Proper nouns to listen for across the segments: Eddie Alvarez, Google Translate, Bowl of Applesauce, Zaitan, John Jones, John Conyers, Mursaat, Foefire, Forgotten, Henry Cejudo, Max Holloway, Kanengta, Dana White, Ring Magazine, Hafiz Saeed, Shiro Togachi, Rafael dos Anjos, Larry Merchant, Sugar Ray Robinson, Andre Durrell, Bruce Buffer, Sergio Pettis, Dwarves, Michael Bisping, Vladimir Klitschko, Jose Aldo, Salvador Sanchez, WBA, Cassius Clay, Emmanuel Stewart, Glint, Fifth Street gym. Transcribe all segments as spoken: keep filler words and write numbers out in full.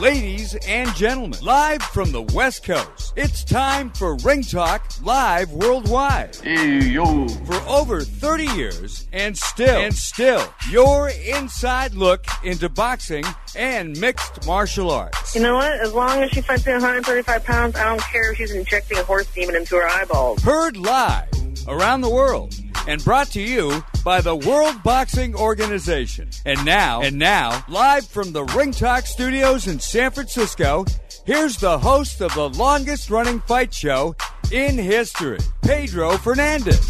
Ladies and gentlemen, live from the West Coast, it's time for Ring Talk Live Worldwide. Hey, yo. For over thirty years, and still, and still, your inside look into boxing and mixed martial arts. You know what? As long as she fights at one thirty-five pounds, I don't care if she's injecting a horse demon into her eyeballs. Heard live around the world and brought to you by the World Boxing Organization. And now, and now, live from the Ring Talk Studios in San Francisco, here's the host of the longest-running fight show in history, Pedro Fernandez.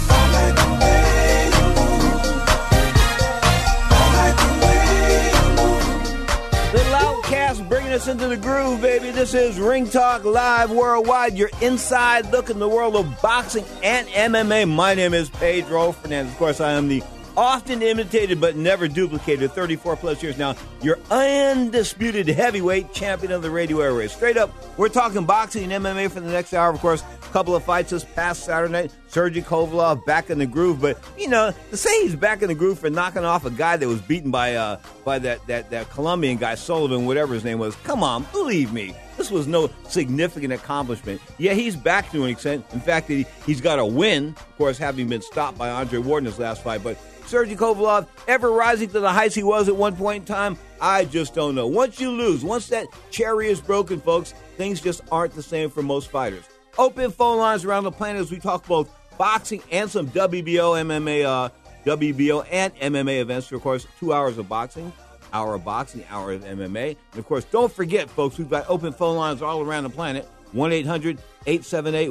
The Loudcast bringing us into the groove, baby. This is Ring Talk Live Worldwide, your inside look in the world of boxing and M M A. My name is Pedro Fernandez. Of course, I am the often imitated but never duplicated, thirty-four plus years now, your undisputed heavyweight champion of the radio airways. Straight up, we're talking boxing and M M A for the next hour. Of course, a couple of fights this past Saturday night. Sergey Kovalev back in the groove. But, you know, to say he's back in the groove for knocking off a guy that was beaten by uh, by that, that, that Colombian guy, Sullivan, whatever his name was, come on, believe me. This was no significant accomplishment. Yeah, he's back to an extent. In fact, he, he's got a win, of course, having been stopped by Andre Ward in his last fight. But Sergey Kovalev, ever rising to the heights he was at one point in time, I just don't know. Once you lose, once that cherry is broken, folks, things just aren't the same for most fighters. Open phone lines around the planet as we talk both boxing and some W B O, M M A, uh, W B O and M M A events. So, of course, two hours of boxing, hour of boxing, hour of M M A. And, of course, don't forget, folks, we've got open phone lines all around the planet, one eight hundred eight seven eight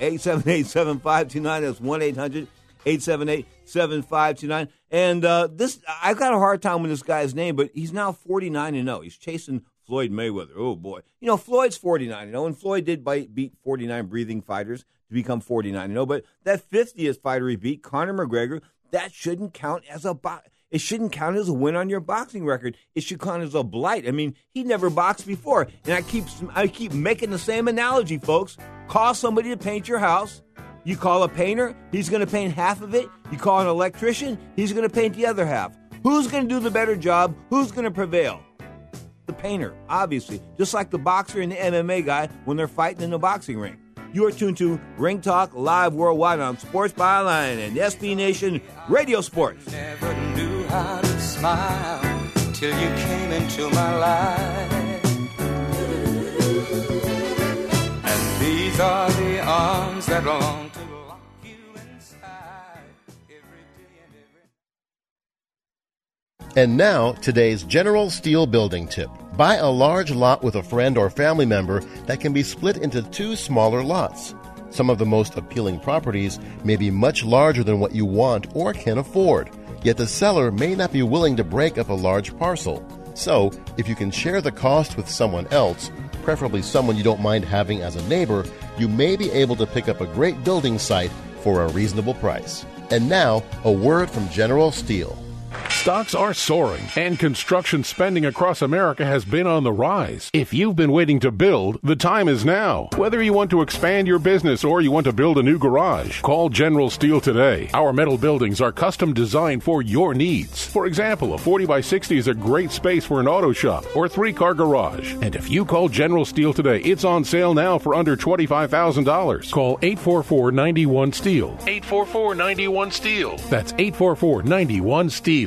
eight seven eight seven five two nine. That's one eight hundred eight seven eight seven five two nine. And uh, this, I've got a hard time with this guy's name, but he's now forty-nine and oh. He's chasing Floyd Mayweather. Oh, boy. You know, Floyd's forty-nine and oh, and Floyd did bite, beat forty-nine breathing fighters to become forty-nine and oh. But that fiftieth fighter he beat, Conor McGregor, that shouldn't count as a box. It shouldn't count as a win on your boxing record. It should count as a blight. I mean, he never boxed before. And I keep I keep making the same analogy, folks. Call somebody to paint your house. You call a painter, he's going to paint half of it. You call an electrician, he's going to paint the other half. Who's going to do the better job? Who's going to prevail? The painter, obviously. Just like the boxer and the M M A guy when they're fighting in the boxing ring. You are tuned to Ring Talk Live Worldwide on Sports Byline and S B Nation Radio Sports. Never knew how to smile till you came into my life. These are the arms that long to lock you inside every day and every day. And now, today's General Steel building tip. Buy a large lot with a friend or family member that can be split into two smaller lots. Some of the most appealing properties may be much larger than what you want or can afford, yet the seller may not be willing to break up a large parcel. So, if you can share the cost with someone else, preferably someone you don't mind having as a neighbor, you may be able to pick up a great building site for a reasonable price. And now, a word from General Steel. Stocks are soaring, and construction spending across America has been on the rise. If you've been waiting to build, the time is now. Whether you want to expand your business or you want to build a new garage, call General Steel today. Our metal buildings are custom designed for your needs. For example, a forty by sixty is a great space for an auto shop or three-car garage. And if you call General Steel today, it's on sale now for under twenty-five thousand dollars. Call eight four four, nine one, STEEL. eight four four, nine one, STEEL. That's eight four four, nine one, STEEL.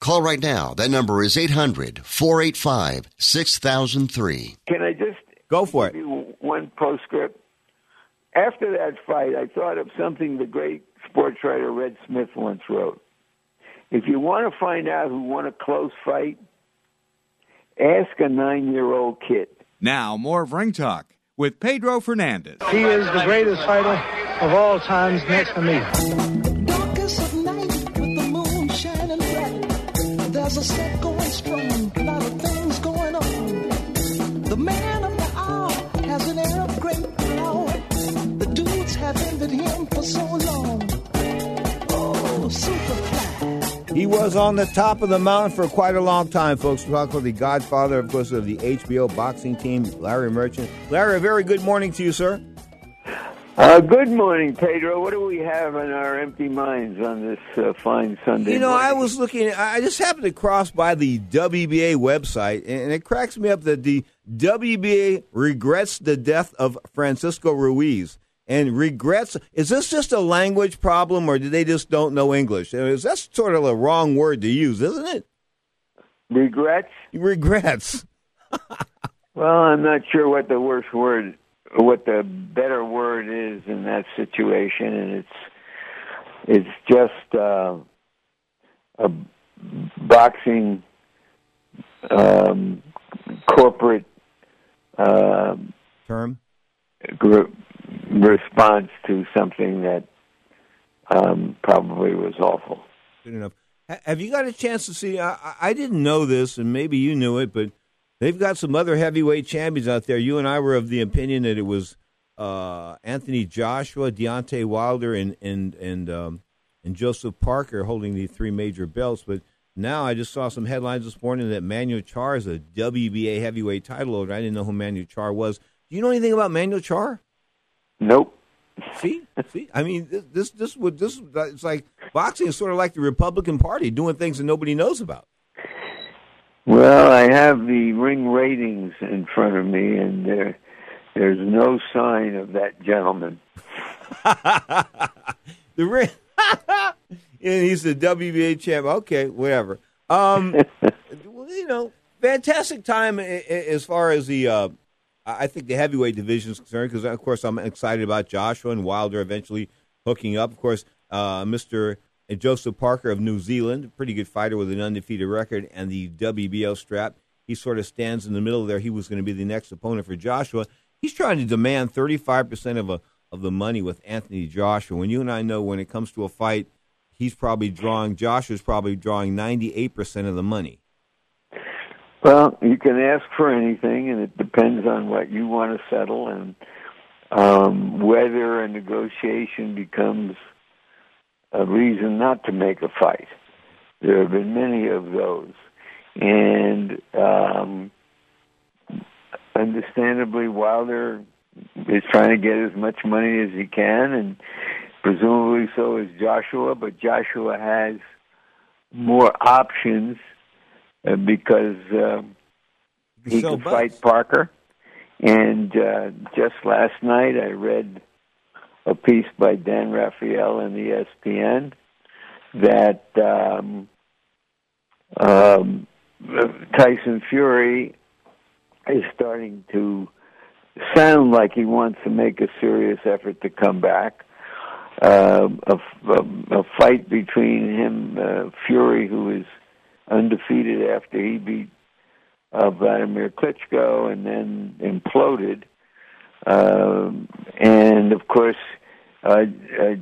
Call right now. That number is eight hundred, four eight five, six thousand three. Can I just go for it? One postscript. After that fight, I thought of something the great sports writer Red Smith once wrote. If you want to find out who won a close fight, ask a nine-year-old kid. Now, more of Ring Talk with Pedro Fernandez. He is the greatest fighter of all times next to me. There's a set going strong, a lot of things going on. The man of the hour has an air of great power. The dudes have envied him for so long. Oh, Superfly. He was on the top of the mountain for quite a long time, folks. We're talking about the godfather, of course, of the H B O boxing team, Larry Merchant. Larry, a very good morning to you, sir. Uh, good morning, Pedro. What do we have in our empty minds on this uh, fine Sunday You know, morning? I was looking, I just happened to cross by the W B A website, and it cracks me up that the W B A regrets the death of Francisco Ruiz. And regrets, is this just a language problem, or do they just don't know English? That's sort of the wrong word to use, isn't it? Regrets? Regrets. Well, I'm not sure what the worst word is. What the better word is in that situation, and it's it's just uh, a boxing um, corporate uh, term group response to something that um, probably was awful. Good enough. Have you got a chance to see? I, I didn't know this, and maybe you knew it, but. They've got some other heavyweight champions out there. You and I were of the opinion that it was uh, Anthony Joshua, Deontay Wilder, and and and, um, and Joseph Parker holding the three major belts. But now I just saw some headlines this morning that Manuel Charr is a W B A heavyweight title holder. I didn't know who Manuel Charr was. Do you know anything about Manuel Charr? Nope. See, see, I mean, this this this would this it's like boxing is sort of like the Republican Party doing things that nobody knows about. Well, I have the ring ratings in front of me, and there, there's no sign of that gentleman. The ring, and he's the W B A champ. Okay, whatever. Um, you know, fantastic time as far as the, uh, I think the heavyweight division is concerned. Because of course I'm excited about Joshua and Wilder eventually hooking up. Of course, uh, Mister And Joseph Parker of New Zealand, a pretty good fighter with an undefeated record, and the W B O strap. He sort of stands in the middle there. He was going to be the next opponent for Joshua. He's trying to demand thirty-five percent of a, of the money with Anthony Joshua. When you and I know when it comes to a fight, he's probably drawing, Joshua's probably drawing ninety-eight percent of the money. Well, you can ask for anything, and it depends on what you want to settle and um, whether a negotiation becomes a reason not to make a fight. There have been many of those. And um, understandably, Wilder is trying to get as much money as he can, and presumably so is Joshua, but Joshua has more options uh, because uh, he so can much. fight Parker. And uh, just last night I read a piece by Dan Raphael in E S P N that um, um, Tyson Fury is starting to sound like he wants to make a serious effort to come back. Uh, a, a, a fight between him, uh, Fury, who is undefeated after he beat uh, Vladimir Klitschko and then imploded, Um, and of course, uh, uh,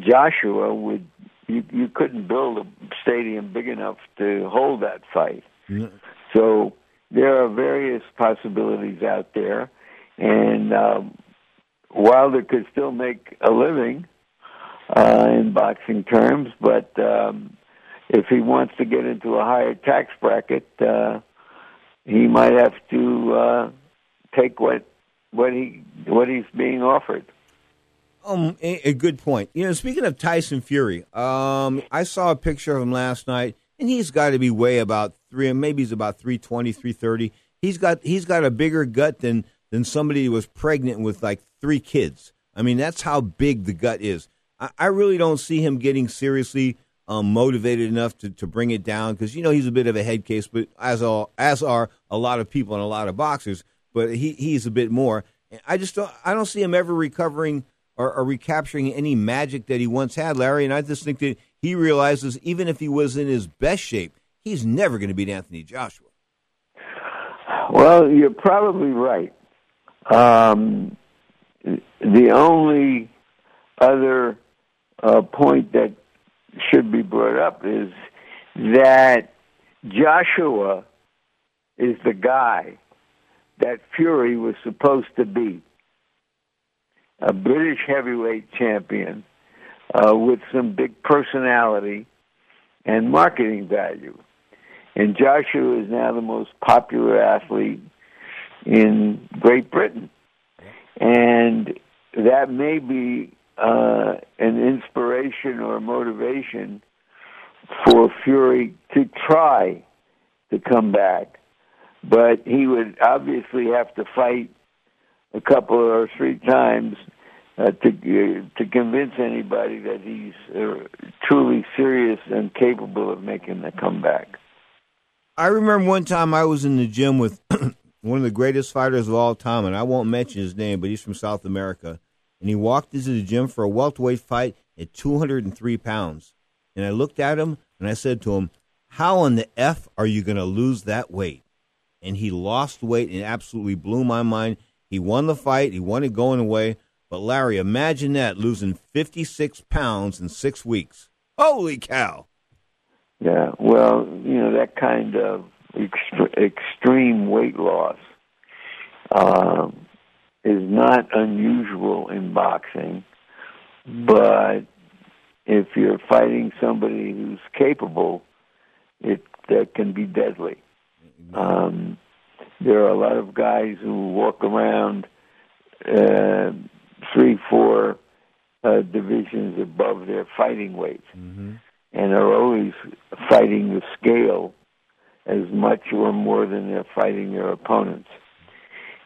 Joshua would, you, you couldn't build a stadium big enough to hold that fight. Mm. So there are various possibilities out there. And um, Wilder could still make a living uh, in boxing terms, but um, if he wants to get into a higher tax bracket, uh, he might have to uh, take what what he what he's being offered. Um, a, a good point. You know, speaking of Tyson Fury, um, I saw a picture of him last night, and he's got to be way about three, maybe he's about three twenty, three thirty. He's got he's got a bigger gut than. than somebody who was pregnant with, like, three kids. I mean, that's how big the gut is. I, I really don't see him getting seriously um, motivated enough to, to bring it down because, you know, he's a bit of a head case, but as all, as are a lot of people and a lot of boxers, but he, he's a bit more. And I just don't, I don't see him ever recovering or, or recapturing any magic that he once had, Larry, and I just think that he realizes even if he was in his best shape, he's never going to beat Anthony Joshua. Well, you're probably right. Um, the only other uh, point that should be brought up is that Joshua is the guy that Fury was supposed to be, a British heavyweight champion uh, with some big personality and marketing value. And Joshua is now the most popular athlete in Great Britain, and that may be uh, an inspiration or motivation for Fury to try to come back, but he would obviously have to fight a couple or three times uh, to uh, to convince anybody that he's uh, truly serious and capable of making the comeback. I remember one time I was in the gym with one of the greatest fighters of all time, and I won't mention his name, but he's from South America. And he walked into the gym for a welterweight fight at two hundred three pounds. And I looked at him, and I said to him, how on the F are you going to lose that weight? And he lost weight and absolutely blew my mind. He won the fight. He won it going away. But, Larry, imagine that, losing fifty-six pounds in six weeks. Holy cow! Yeah, well, you know, that kind of extreme weight loss uh, is not unusual in boxing, but if you're fighting somebody who's capable, it that can be deadly. Um, there are a lot of guys who walk around uh, three, four uh, divisions above their fighting weight, mm-hmm. and are always fighting the scale as much or more than they're fighting their opponents.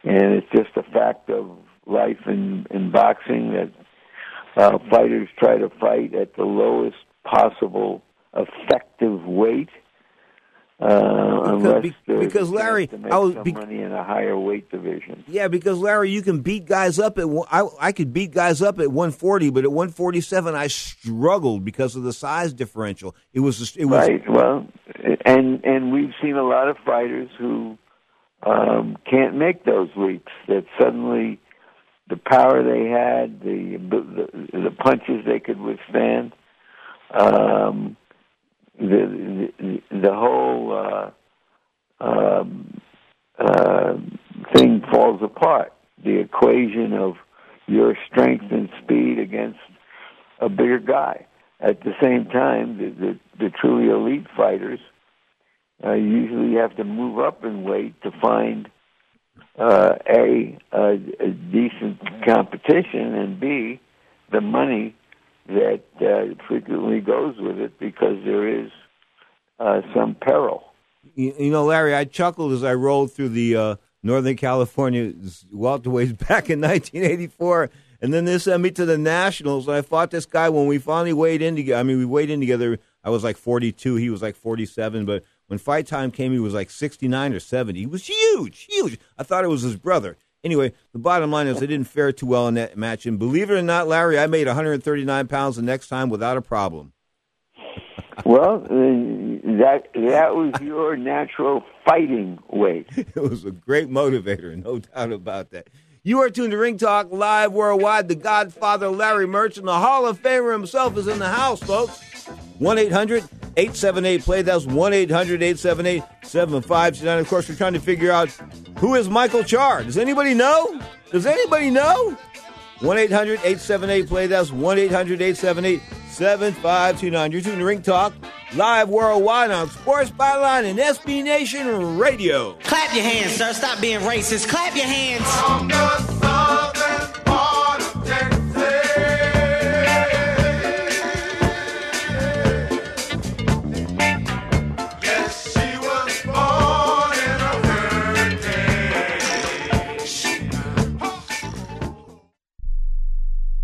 And it's just a fact of life in, in boxing that uh, fighters try to fight at the lowest possible effective weight. Uh, because, unless be, because Larry, to make I was some be, money in a higher weight division. Yeah, because Larry, you can beat guys up at I, I could beat guys up at one forty, but at one forty-seven I struggled because of the size differential. It was it was right. Well, and and we've seen a lot of fighters who um, can't make those leaps. That suddenly the power they had, the the, the punches they could withstand. Um, The, the the whole uh, uh, uh, thing falls apart. The equation of your strength and speed against a bigger guy. At the same time, the the, the truly elite fighters uh, usually have to move up in weight to find uh, a, a a decent competition, and B, the money that uh, frequently goes with it because there is uh, some peril. You, you know, Larry, I chuckled as I rolled through the uh, Northern California welterweights back in nineteen eighty-four, and then they sent me to the Nationals, and I fought this guy when we finally weighed in together. I mean, we weighed in together. I was like forty-two, he was like forty-seven, but when fight time came, he was like sixty-nine or seventy. He was huge, huge. I thought it was his brother. Anyway, the bottom line is I didn't fare too well in that match. And believe it or not, Larry, I made one hundred thirty-nine pounds the next time without a problem. Well, that that was your natural fighting weight. It was a great motivator, no doubt about that. You are tuned to Ring Talk Live Worldwide. The Godfather, Larry Merchant, the Hall of Famer himself, is in the house, folks. one eight hundred eight seven eight play. That's one eight hundred eight seven eight seven five two nine. Of course, we're trying to figure out who is Michael Charr. Does anybody know? Does anybody know? one eight hundred eight seven eight play. That's one eight hundred eight seven eight seven five two nine. You're tuned to Ring Talk Live Worldwide on Sports Byline and S B Nation Radio. Clap your hands, sir. Stop being racist. Clap your hands. On the southern part of Texas. Yes, she was born in a hurricane.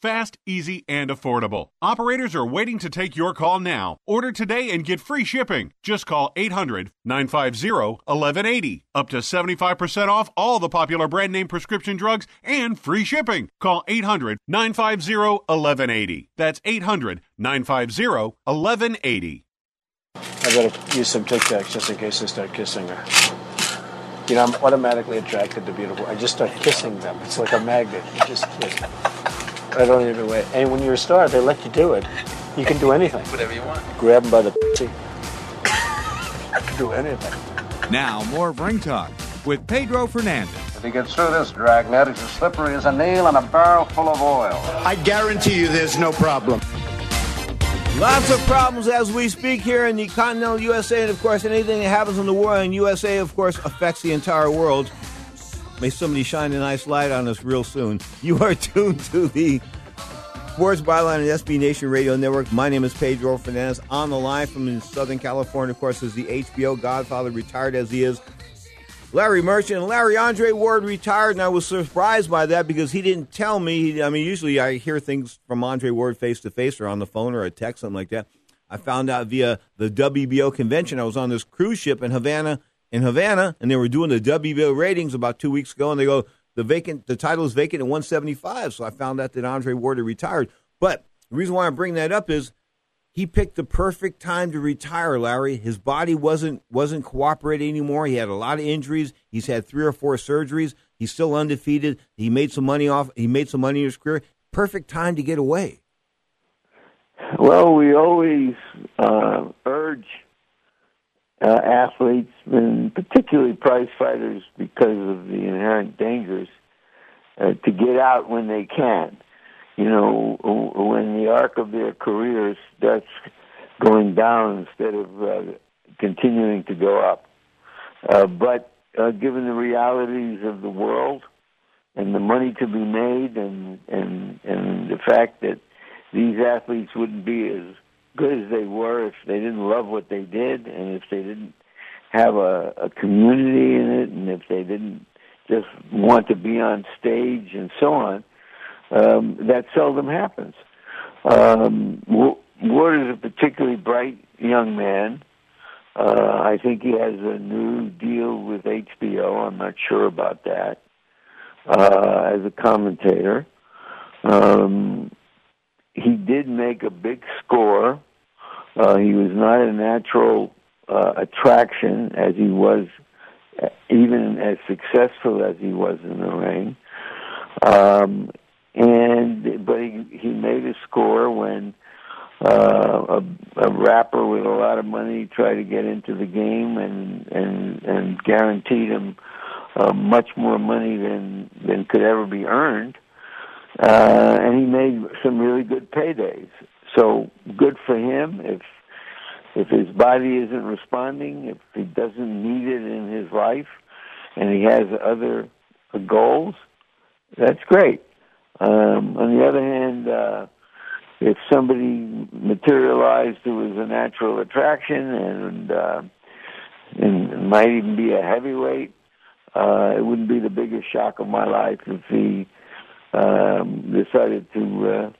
fast, easy, and affordable. Operators are waiting to take your call now. Order today and get free shipping. Just call eight hundred nine five zero one one eight zero. Up to seventy-five percent off all the popular brand name prescription drugs and free shipping. Call eight hundred nine five zero one one eight zero. That's eight hundred nine five zero one one eight zero. I gotta use some Tic Tacs just in case I start kissing her. You know, I'm automatically attracted to beautiful. I just start kissing them. It's like a magnet. You just kiss. I don't even wait. And when you're a star, they let you do it. You can do anything. Whatever you want. Grab them by the pussy. I can do anything. Now, more Ring Talk with Pedro Fernandez. If he gets through this dragnet, it's as slippery as a nail in a barrel full of oil. I guarantee you there's no problem. Lots of problems as we speak here in the continental U S A, and of course anything that happens in the war in U S A, of course, affects the entire world. May somebody shine a nice light on us real soon. You are tuned to the Sports Byline and S B Nation Radio Network. My name is Pedro Fernandez. On the line from Southern California, of course, is the H B O Godfather, retired as he is, Larry Merchant. And Larry, Andre Ward retired, and I was surprised by that because he didn't tell me. I mean, usually I hear things from Andre Ward face-to-face or on the phone or a text, something like that. I found out via the W B O convention. I was on this cruise ship in Havana, in Havana, and they were doing the W B O ratings about two weeks ago, and they go, the vacant, the title is vacant at one seventy-five. So I found out that Andre Ward had retired. But The reason why I bring that up is he picked the perfect time to retire, Larry. His body wasn't wasn't cooperating anymore. He had a lot of injuries. He's had three or four surgeries. He's still undefeated. He made some money off. He made some money in his career. Perfect time to get away. Well, we always uh, urge uh, athletes, and particularly prize fighters, because of the inherent dangers, uh, to get out when they can. You know, when the arc of their career starts going down instead of uh, continuing to go up. Uh, but uh, given the realities of the world and the money to be made, and, and and the fact that these athletes wouldn't be as good as they were if they didn't love what they did, and if they didn't have a, a community in it, and if they didn't just want to be on stage and so on, Um, that seldom happens. Um, Ward is a particularly bright young man. Uh, I think he has a new deal with H B O. I'm not sure about that. Uh, as a commentator, um, he did make a big score. Uh, he was not a natural uh, attraction, as he was, even as successful as he was in the ring. Um, And but he, he made a score when uh, a, a rapper with a lot of money tried to get into the game and and, and guaranteed him uh, much more money than than could ever be earned. Uh, and he made some really good paydays. So good for him. If if his body isn't responding, if he doesn't need it in his life, and he has other goals, that's great. Um, on the other hand, uh, if somebody materialized who was a natural attraction and, uh, and might even be a heavyweight, uh, it wouldn't be the biggest shock of my life if he um, decided to uh,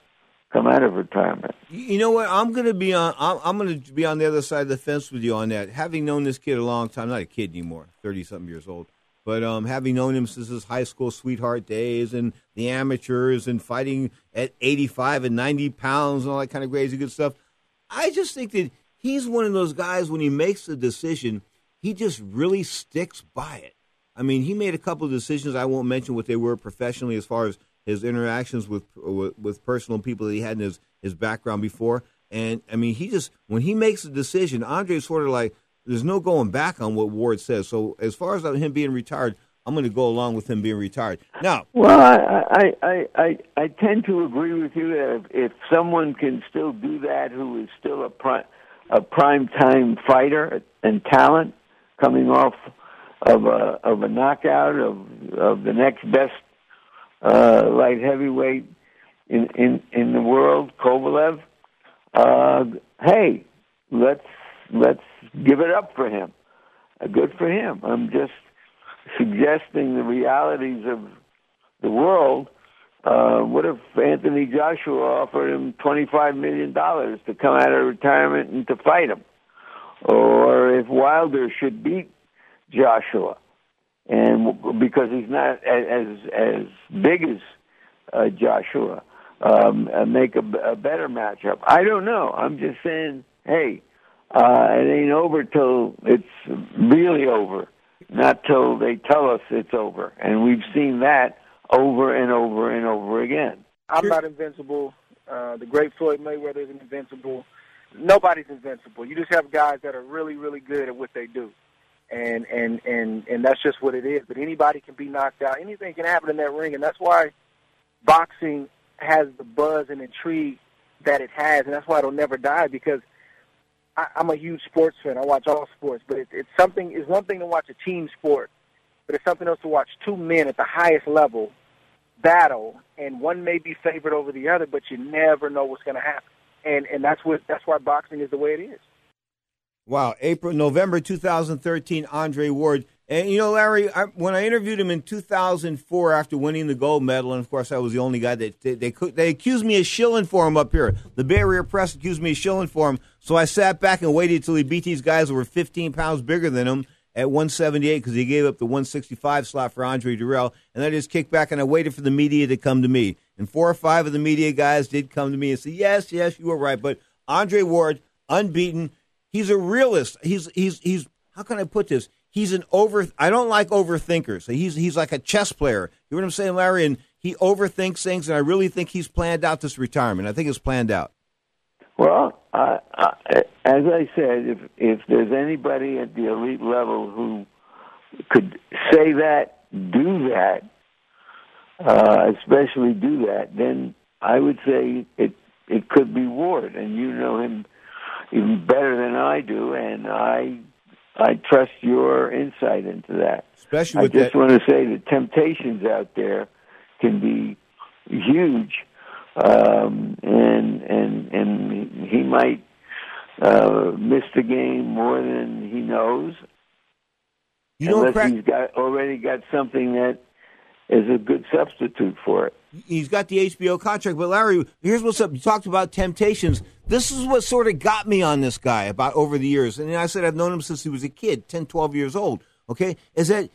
come out of retirement. You know what? I'm going to be on. I'm, I'm going to be on the other side of the fence with you on that. Having known this kid a long time, not a kid anymore, thirty-something years old. But um, having known him since his high school sweetheart days and the amateurs and fighting at eighty-five and ninety pounds and all that kind of crazy good stuff, I just think that he's one of those guys, when he makes a decision, he just really sticks by it. I mean, he made a couple of decisions. I won't mention what they were professionally as far as his interactions with with, with personal people that he had in his, his background before. And, I mean, he just, when he makes a decision, Andre's sort of like, there's no going back on what Ward says. So as far as him being retired, I'm going to go along with him being retired. Now, well, I I, I, I tend to agree with you that if, if someone can still do that, who is still a prime a prime time fighter and talent, coming off of a of a knockout of of the next best uh, light heavyweight in, in in the world, Kovalev. Uh, hey, let's. Let's give it up for him. Good for him. I'm just suggesting the realities of the world. Uh, what if Anthony Joshua offered him twenty-five million dollars to come out of retirement and to fight him? Or if Wilder should beat Joshua, and because he's not as as big as uh, Joshua, um, make a, a better matchup. I don't know. I'm just saying, hey, Uh, it ain't over till it's really over, not till they tell us it's over. And we've seen that over and over and over again. I'm not invincible. Uh, the great Floyd Mayweather isn't invincible. Nobody's invincible. You just have guys that are really, really good at what they do. And, and, and, and that's just what it is. But anybody can be knocked out. Anything can happen in that ring. And that's why boxing has the buzz and intrigue that it has. And that's why it'll never die, because I'm a huge sports fan. I watch all sports, but it's, it's something. It's one thing to watch a team sport, but it's something else to watch two men at the highest level battle, and one may be favored over the other, but you never know what's going to happen. And and that's what that's why boxing is the way it is. Wow, April November two thousand thirteen, Andre Ward, and you know, Larry, I, when I interviewed him in two thousand four after winning the gold medal, and of course I was the only guy that they they, they accused me of shilling for him up here. The Bay Area press accused me of shilling for him. So I sat back and waited until he beat these guys who were fifteen pounds bigger than him at one seventy-eight, because he gave up the one sixty-five slot for Andre Durrell. And I just kicked back and I waited for the media to come to me. And four or five of the media guys did come to me and say, yes, yes, you were right. But Andre Ward, unbeaten, he's a realist. He's, he's, he's, how can I put this? He's an over, I don't like overthinkers. He's, he's like a chess player. You know what I'm saying, Larry? And he overthinks things, and I really think he's planned out this retirement. I think it's planned out. Well, I, I, as I said, if if there's anybody at the elite level who could say that, do that, uh, especially do that, then I would say it it could be Ward, and you know him even better than I do, and I I trust your insight into that. Especially, with I just that- want to say the temptations out there can be huge. Um, and and and he might uh, miss the game more than he knows, you know, unless crack- he's got already got something that is a good substitute for it. He's got the H B O contract, but Larry, here's what's up. You talked about temptations. This is what sort of got me on this guy about over the years, and I said I've known him since he was a kid, ten, twelve years old, okay, is that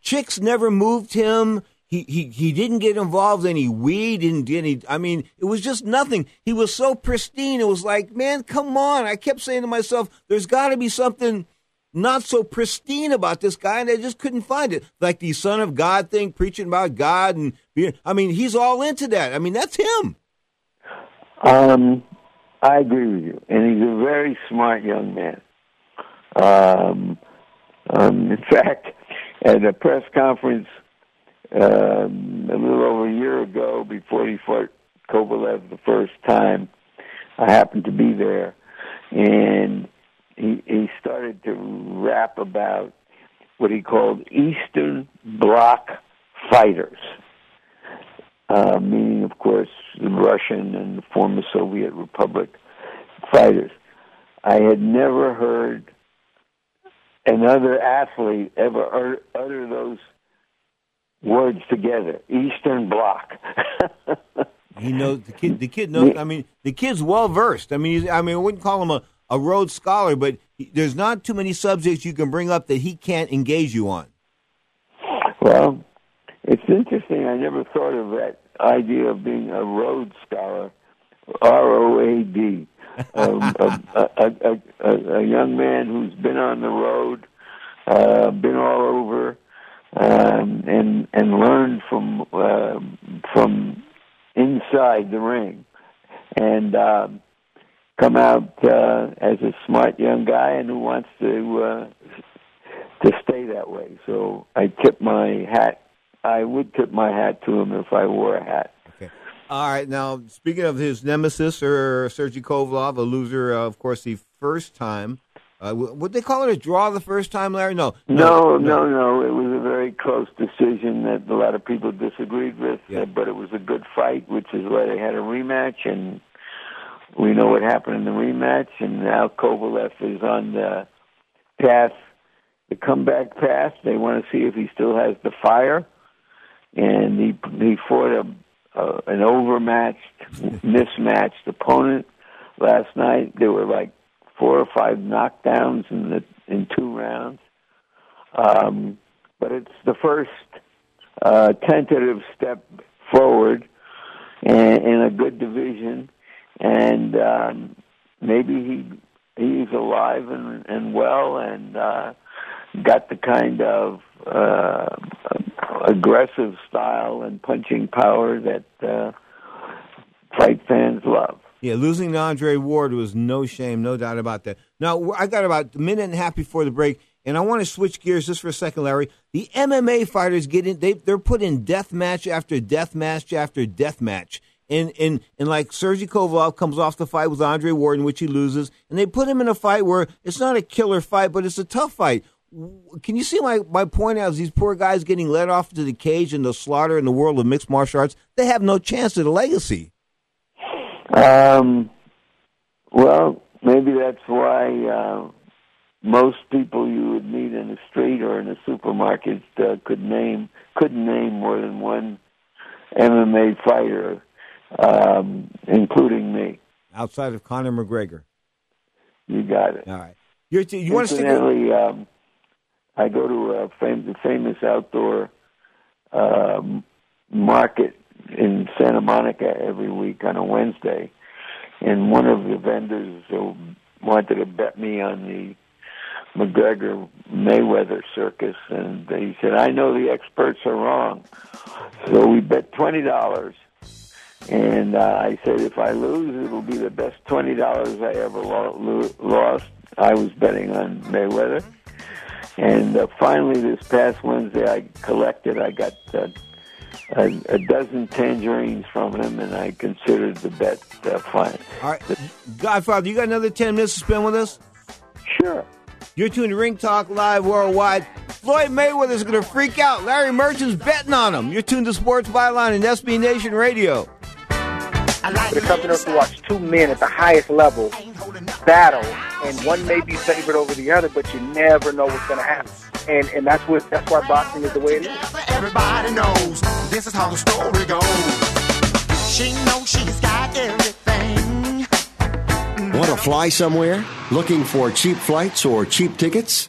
chicks never moved him. He, he he didn't get involved in any weed, didn't do any. I mean, it was just nothing. He was so pristine. It was like, man, come on. I kept saying to myself, there's got to be something not so pristine about this guy, and I just couldn't find it. Like the Son of God thing, preaching about God, and I mean, he's all into that. I mean, that's him. Um, I agree with you, and he's a very smart young man. Um, um in fact, at a press conference. Um, a little over a year ago, before he fought Kovalev the first time, I happened to be there, and he, he started to rap about what he called Eastern Bloc fighters, uh, meaning, of course, the Russian and the former Soviet Republic fighters. I had never heard another athlete ever utter those words together, Eastern Bloc. He knows the kid. The kid knows. I mean, the kid's well versed. I mean, I mean, I wouldn't call him a, a Rhodes Scholar, but he, there's not too many subjects you can bring up that he can't engage you on. Well, it's interesting. I never thought of that idea of being a Rhodes Scholar, R O A D, um, a, a, a, a, a young man who's been on the road, uh, been all over. Um, and and learn from uh, from inside the ring, and uh, come out uh, as a smart young guy and who wants to uh, to stay that way. So I tip my hat. I would tip my hat to him if I wore a hat. Okay. All right. Now, speaking of his nemesis, or Sergey Kovalev, a loser, uh, of course, the first time. Uh, would they call it a draw the first time, Larry? No. No, no, no. no. It was a very close decision that a lot of people disagreed with, yeah. uh, but it was a good fight, which is why they had a rematch, and we know what happened in the rematch, and now Kovalev is on the path, the comeback path. They want to see if he still has the fire, and he, he fought a, uh, an overmatched, mismatched opponent last night. They were like four or five knockdowns in the in two rounds, um, but it's the first uh, tentative step forward in, in a good division, and um, maybe he he's alive and, and well, and uh, got the kind of uh, aggressive style and punching power that uh, fight fans love. Yeah, losing to Andre Ward was no shame, no doubt about that. Now, I got about a minute and a half before the break, and I want to switch gears just for a second, Larry. The M M A fighters get in; they, they're put in death match after death match after death match, and and and like Sergey Kovalev comes off the fight with Andre Ward, in which he loses, and they put him in a fight where it's not a killer fight, but it's a tough fight. Can you see my, my point out is these poor guys getting led off to the cage and the slaughter in the world of mixed martial arts? They have no chance at a legacy. Um, well, maybe that's why uh, most people you would meet in the street or in a supermarket uh, could name couldn't name more than one M M A fighter, um, including me. Outside of Conor McGregor, you got it. All right, You're t- you want to incidentally, um, I go to a fam- the famous outdoor um, market in Santa Monica every week on a Wednesday, and one of the vendors wanted to bet me on the McGregor Mayweather circus, and they said, I know the experts are wrong. So we bet twenty dollars, and uh, I said, if I lose, it'll be the best twenty dollars I ever lo- lo- lost. I was betting on Mayweather. And uh, finally, this past Wednesday, I collected. I got uh, a, a dozen tangerines from him, and I considered the bet uh, fine. All right. Godfather, you got another ten minutes to spend with us? Sure. You're tuned to Ring Talk Live Worldwide. Floyd Mayweather's going to freak out. Larry Merchant's betting on him. You're tuned to Sports Byline and S B Nation Radio. But it's something else to watch two men at the highest level battle, and one may be favored over the other, but you never know what's going to happen. And and that's what that's why boxing is the way it is. Everybody knows this is how the story goes. She knows she's got everything. Want to fly somewhere? Looking for cheap flights or cheap tickets?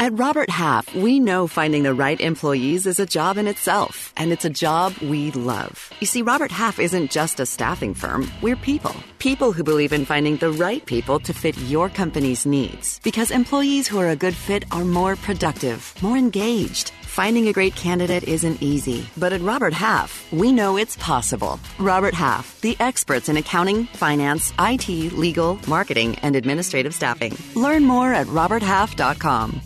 At Robert Half, we know finding the right employees is a job in itself, and it's a job we love. You see, Robert Half isn't just a staffing firm. We're people. People who believe in finding the right people to fit your company's needs. Because employees who are a good fit are more productive, more engaged. Finding a great candidate isn't easy, but at Robert Half, we know it's possible. Robert Half, the experts in accounting, finance, I T, legal, marketing, and administrative staffing. Learn more at robert half dot com.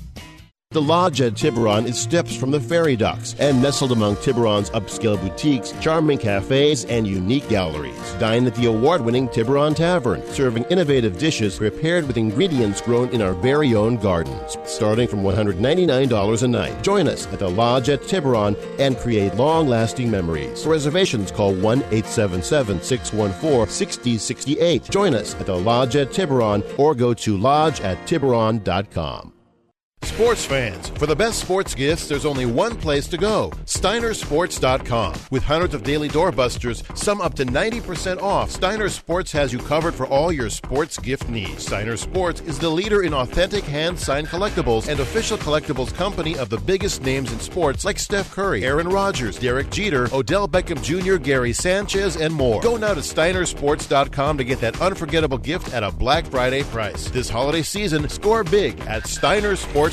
The Lodge at Tiburon is steps from the ferry docks and nestled among Tiburon's upscale boutiques, charming cafes, and unique galleries. Dine at the award-winning Tiburon Tavern, serving innovative dishes prepared with ingredients grown in our very own gardens, starting from one hundred ninety-nine dollars a night. Join us at the Lodge at Tiburon and create long-lasting memories. For reservations, call one eight seven seven, six one four, six zero six eight. Join us at the Lodge at Tiburon or go to lodge at tiburon dot com. Sports fans, for the best sports gifts, there's only one place to go, Steiner Sports dot com. With hundreds of daily doorbusters, some up to ninety percent off, Steiner Sports has you covered for all your sports gift needs. Steiner Sports is the leader in authentic hand-signed collectibles and official collectibles company of the biggest names in sports like Steph Curry, Aaron Rodgers, Derek Jeter, Odell Beckham Junior, Gary Sanchez, and more. Go now to Steiner Sports dot com to get that unforgettable gift at a Black Friday price. This holiday season, score big at Steiner Sports.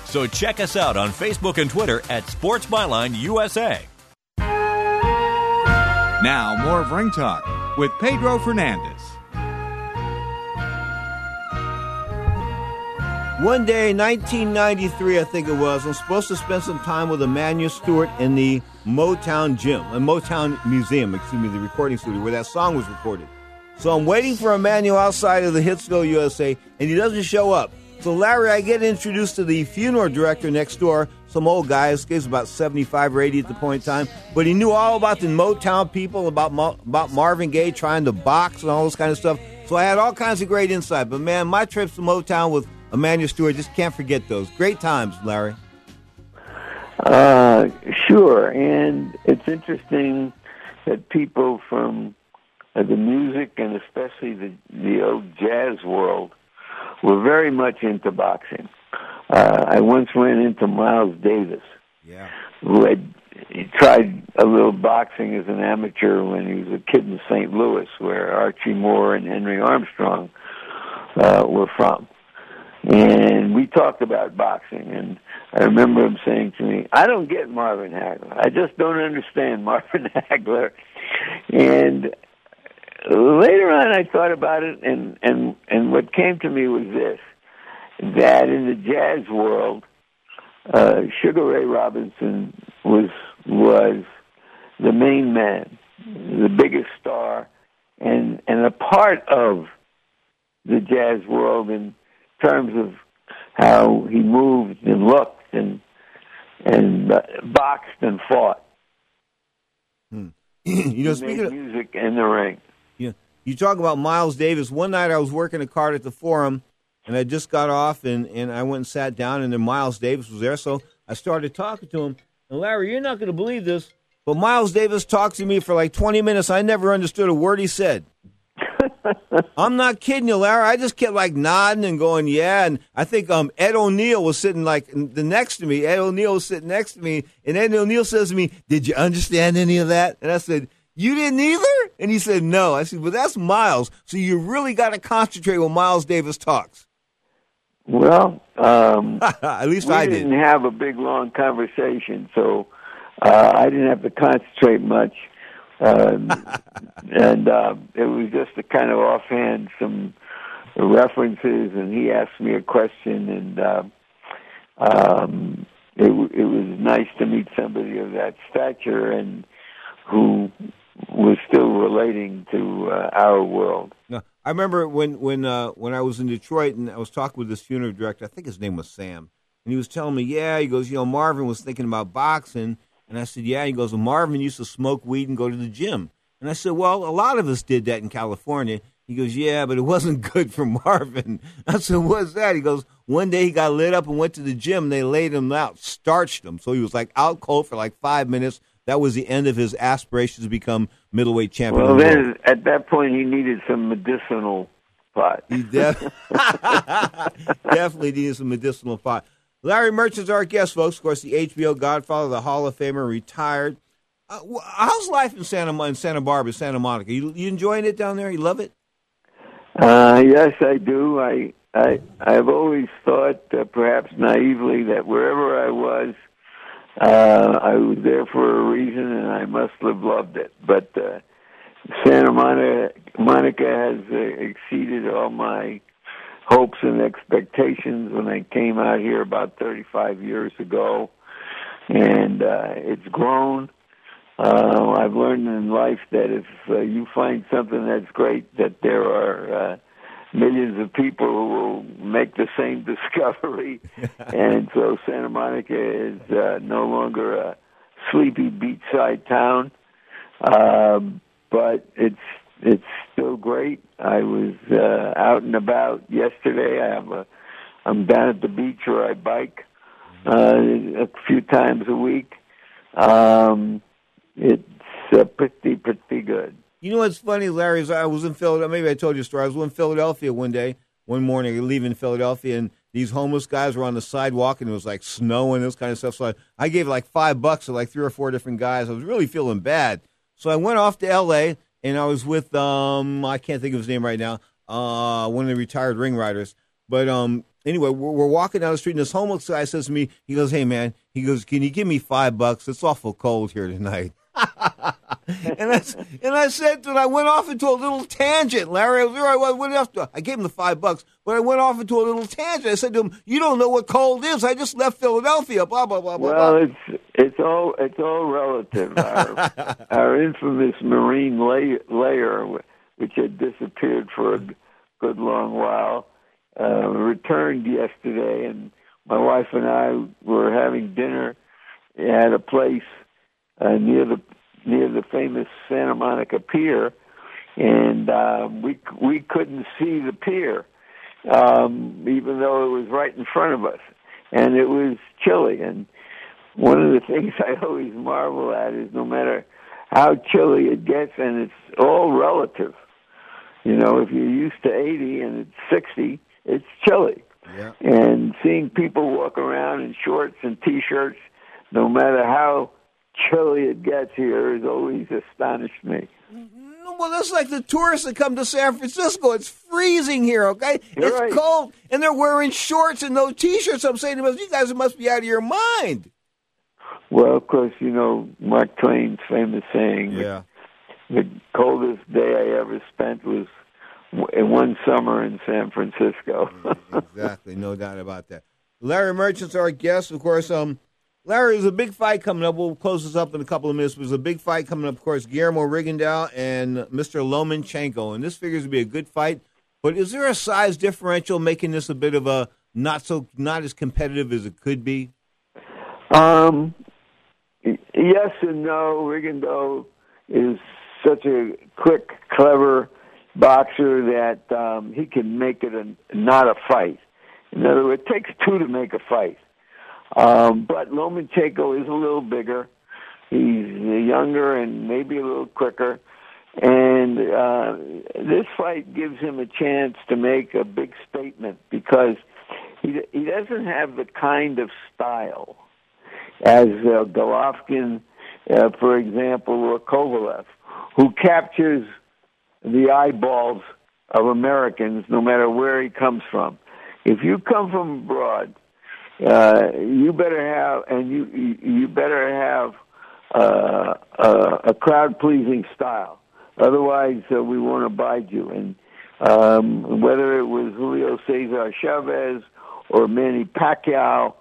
So check us out on Facebook and Twitter at Sports Byline U S A. Now, more of Ring Talk with Pedro Fernandez. One day, nineteen ninety-three, I think it was, I'm supposed to spend some time with Emmanuel Stewart in the Motown Gym, a Motown Museum, excuse me, the recording studio where that song was recorded. So I'm waiting for Emmanuel outside of the Hitsville, U S A, and he doesn't show up. So, Larry, I get introduced to the funeral director next door, some old guy. He was about seventy-five or eighty at the point in time. But he knew all about the Motown people, about about Marvin Gaye trying to box and all this kind of stuff. So I had all kinds of great insight. But, man, my trips to Motown with Emmanuel Stewart, just can't forget those. Great times, Larry. Uh, sure. And it's interesting that people from the music and especially the, the old jazz world were very much into boxing. Uh, I once ran into Miles Davis, yeah. who had he tried a little boxing as an amateur when he was a kid in Saint Louis, where Archie Moore and Henry Armstrong uh, were from. And we talked about boxing, and I remember him saying to me, I don't get Marvin Hagler. I just don't understand Marvin Hagler. And later on I thought about it, and, and, and what came to me was this, that in the jazz world, uh, Sugar Ray Robinson was was the main man, the biggest star, and, and a part of the jazz world in terms of how he moved and looked and and uh, boxed and fought. Hmm. you know, speaking of music in the ring. Yeah, you talk about Miles Davis. One night I was working a card at the Forum, and I just got off, and, and I went and sat down, and then Miles Davis was there, so I started talking to him. And Larry, you're not going to believe this, but Miles Davis talked to me for like twenty minutes. I never understood a word he said. I'm not kidding you, Larry. I just kept like nodding and going, yeah. And I think um, Ed O'Neill was sitting like the next to me. Ed O'Neill was sitting next to me, and Ed O'Neill says to me, "Did you understand any of that?" And I said, "You didn't either?" And he said, "No." I said, "Well, that's Miles. So you really got to concentrate when Miles Davis talks." Well, um, at least I did. We didn't have a big long conversation, so uh, I didn't have to concentrate much. Um, and uh, it was just a kind of offhand, some references, and he asked me a question, and uh, um, it, it was nice to meet somebody of that stature and who was still relating to uh, our world. Now, I remember when when uh, when I was in Detroit and I was talking with this funeral director, I think his name was Sam, and he was telling me, yeah, he goes, you know, Marvin was thinking about boxing. And I said, yeah. He goes, well, Marvin used to smoke weed and go to the gym. And I said, well, a lot of us did that in California. He goes, yeah, but it wasn't good for Marvin. I said, what's that? He goes, one day he got lit up and went to the gym. They laid him out, starched him. So he was like out cold for like five minutes. That was the end of his aspirations to become middleweight champion. Well, then at that point he needed some medicinal pot. He def- definitely needed some medicinal pot. Larry Merchant's our guest, folks. Of course, the H B O Godfather, the Hall of Famer, retired. Uh, how's life in Santa in Santa Barbara, Santa Monica? You, you enjoying it down there? You love it? Uh, yes, I do. I, I, I've always thought, uh, perhaps naively, that wherever I was, uh, I was there for a reason, and I must have loved it. But uh, Santa Monica, Monica has uh, exceeded all my hopes and expectations when I came out here about thirty-five years ago, and uh, it's grown. Uh, I've learned in life that if uh, you find something that's great, that there are uh, millions of people who will make the same discovery, and so Santa Monica is uh, no longer a sleepy beachside town, uh, but it's It's still great. I was uh, out and about yesterday. I have a, I'm down at the beach where I bike uh, a few times a week. Um, it's uh, pretty, pretty good. You know what's funny, Larry, is I was in Philadelphia. Maybe I told you a story. I was in Philadelphia one day, one morning, leaving Philadelphia, and these homeless guys were on the sidewalk, and it was like snow and this kind of stuff. So I, I gave like five bucks to like three or four different guys. I was really feeling bad. So I went off to L A, and I was with, um, I can't think of his name right now, uh, one of the retired ring riders. But um, anyway, we're, we're walking down the street, and this homeless guy says to me, he goes, "Hey, man," he goes, "can you give me five bucks? It's awful cold here tonight." and, I, and I said, and I went off into a little tangent, Larry. I was, I, was, what else? I gave him the five bucks, but I went off into a little tangent. I said to him, "You don't know what cold is. I just left Philadelphia, blah, blah, blah, blah, blah." Well, it's... It's all it's all relative. Our, our infamous marine lay, layer, which had disappeared for a good long while, uh, returned yesterday, and my wife and I were having dinner at a place uh, near the near the famous Santa Monica Pier, and uh, we we couldn't see the pier, um, even though it was right in front of us, and it was chilly. And one of the things I always marvel at is no matter how chilly it gets, and it's all relative. You know, if you're used to eighty and it's sixty, it's chilly. Yeah. And seeing people walk around in shorts and T-shirts, no matter how chilly it gets here, has always astonished me. Well, that's like the tourists that come to San Francisco. It's freezing here, okay? You're it's right. cold, and they're wearing shorts and no T-shirts. I'm saying to them, you guys must be out of your mind. Well, of course, you know, Mark Twain's famous saying, yeah. the coldest day I ever spent was one summer in San Francisco. Exactly, no doubt about that. Larry Merchant's our guest, of course. Um, Larry, there's a big fight coming up. We'll close this up in a couple of minutes. There's a big fight coming up, of course, Guillermo Rigondeaux and Mister Lomachenko, and this figures to be a good fight. But is there a size differential making this a bit of a not so not as competitive as it could be? Um, yes and no. Rigondeaux is such a quick, clever boxer that um, he can make it a, not a fight. In other words, it takes two to make a fight. Um, but Lomachenko is a little bigger. He's younger and maybe a little quicker. And uh, this fight gives him a chance to make a big statement because he, he doesn't have the kind of style as uh, Golovkin, uh, for example, or Kovalev, who captures the eyeballs of Americans no matter where he comes from. If you come from abroad, uh, you better have, and you you better have uh, uh, a crowd-pleasing style. Otherwise, uh, we won't abide you. And um, whether it was Julio Cesar Chavez or Manny Pacquiao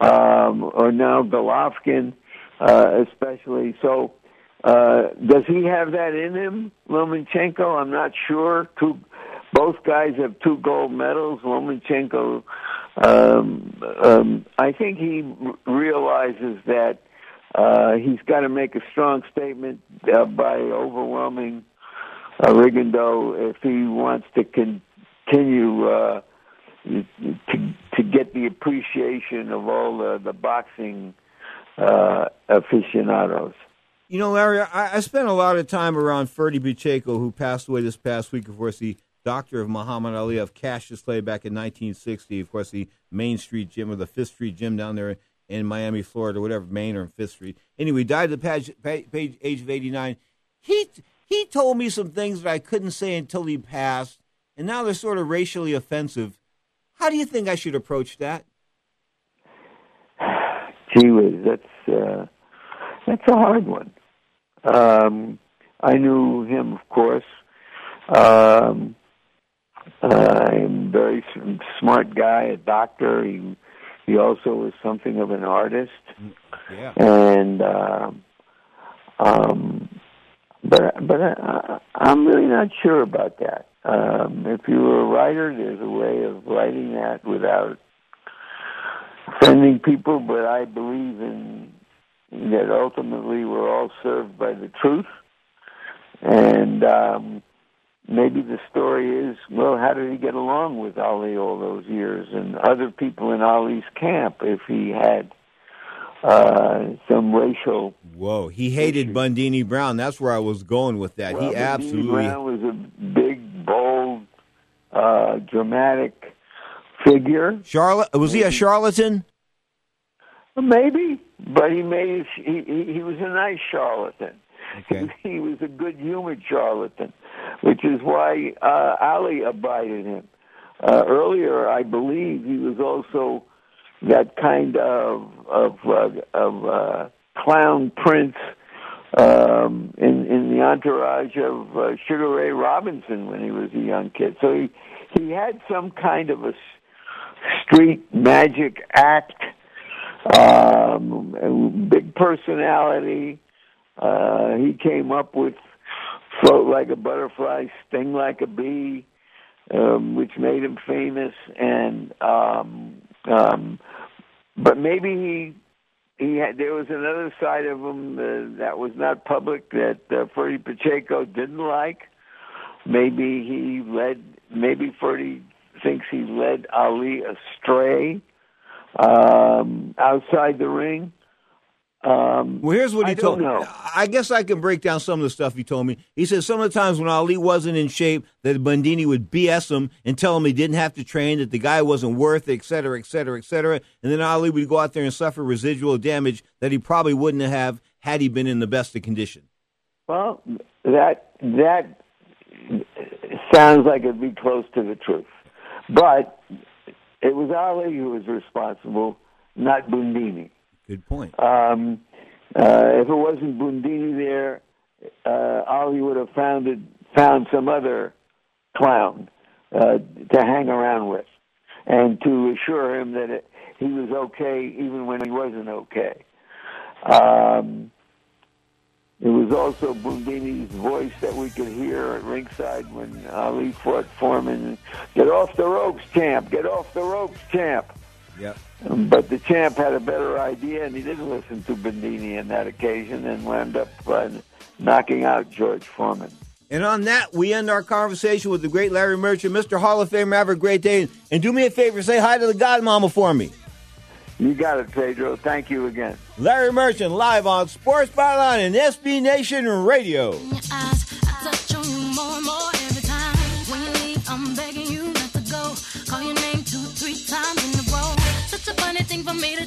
um, or now Golovkin, uh, especially, so. Uh, does he have that in him, Lomachenko? I'm not sure. Two, both guys have two gold medals. Lomachenko, um, um, I think he realizes that uh, he's got to make a strong statement uh, by overwhelming uh, Rigondeaux if he wants to continue uh, to, to get the appreciation of all the, the boxing uh, aficionados. You know, Larry, I, I spent a lot of time around Ferdi Pacheco, who passed away this past week. Of course, the doctor of Muhammad Ali of Cassius Clay back in nineteen sixty. Of course, the Main Street Gym or the Fifth Street Gym down there in Miami, Florida, whatever, Main or Fifth Street. Anyway, died at the page, page, age of eighty-nine. He he told me some things that I couldn't say until he passed, and now they're sort of racially offensive. How do you think I should approach that? Gee whiz, that's... Uh... That's a hard one. Um, I knew him, of course. Um, I'm a very smart guy, a doctor. He, he also was something of an artist. Yeah. And, uh, um, but, but I, I'm really not sure about that. Um, if you were a writer, there's a way of writing that without offending people, but I believe in that ultimately we're all served by the truth. And um, maybe the story is, well, how did he get along with Ali all those years and other people in Ali's camp if he had uh, some racial... Whoa, he hated issue. Bundini Brown. That's where I was going with that. Well, he absolutely... Bundini Brown was a big, bold, uh, dramatic figure. Charlotte, was he a charlatan? Maybe, but he made he he was a nice charlatan. Okay. He was a good-humored charlatan, which is why uh, Ali abided him. Uh, earlier, I believe he was also that kind of of uh, of uh, clown prince um, in in the entourage of uh, Sugar Ray Robinson when he was a young kid. So he he had some kind of a street magic act. Um, big personality. Uh, he came up with float like a butterfly, sting like a bee, um, which made him famous. And um, um, but maybe he he had, there was another side of him uh, that was not public that uh, Ferdy Pacheco didn't like. Maybe he led. Maybe Ferdy thinks he led Ali astray. Um, outside the ring, Um, well, here's what he I told me. I guess I can break down some of the stuff he told me. He said some of the times when Ali wasn't in shape, that Bundini would B S him and tell him he didn't have to train, that the guy wasn't worth it, et cetera, et cetera, et cetera. And then Ali would go out there and suffer residual damage that he probably wouldn't have had he been in the best of condition. Well, that that sounds like it'd be close to the truth. But it was Ali who was responsible, not Bundini. Good point. Um, uh, if it wasn't Bundini there, uh, Ali would have founded, found some other clown uh, to hang around with and to assure him that it, he was okay even when he wasn't okay. Um, it was also Bundini's voice that we could hear at ringside when Ali fought Foreman. Get off the ropes, champ! Get off the ropes, champ! Yep. But the champ had a better idea, and he didn't listen to Bundini on that occasion and wound up uh, knocking out George Foreman. And on that, we end our conversation with the great Larry Merchant. Mister Hall of Famer, have a great day. And do me a favor, say hi to the godmama for me. You got it, Pedro. Thank you again. Larry Merchant, live on Sports Byline and S B Nation Radio. In your eyes, I touch on you more and more every time. When you leave, I'm begging you not to go. Call your name two, three times in a row. It's a funny thing for me to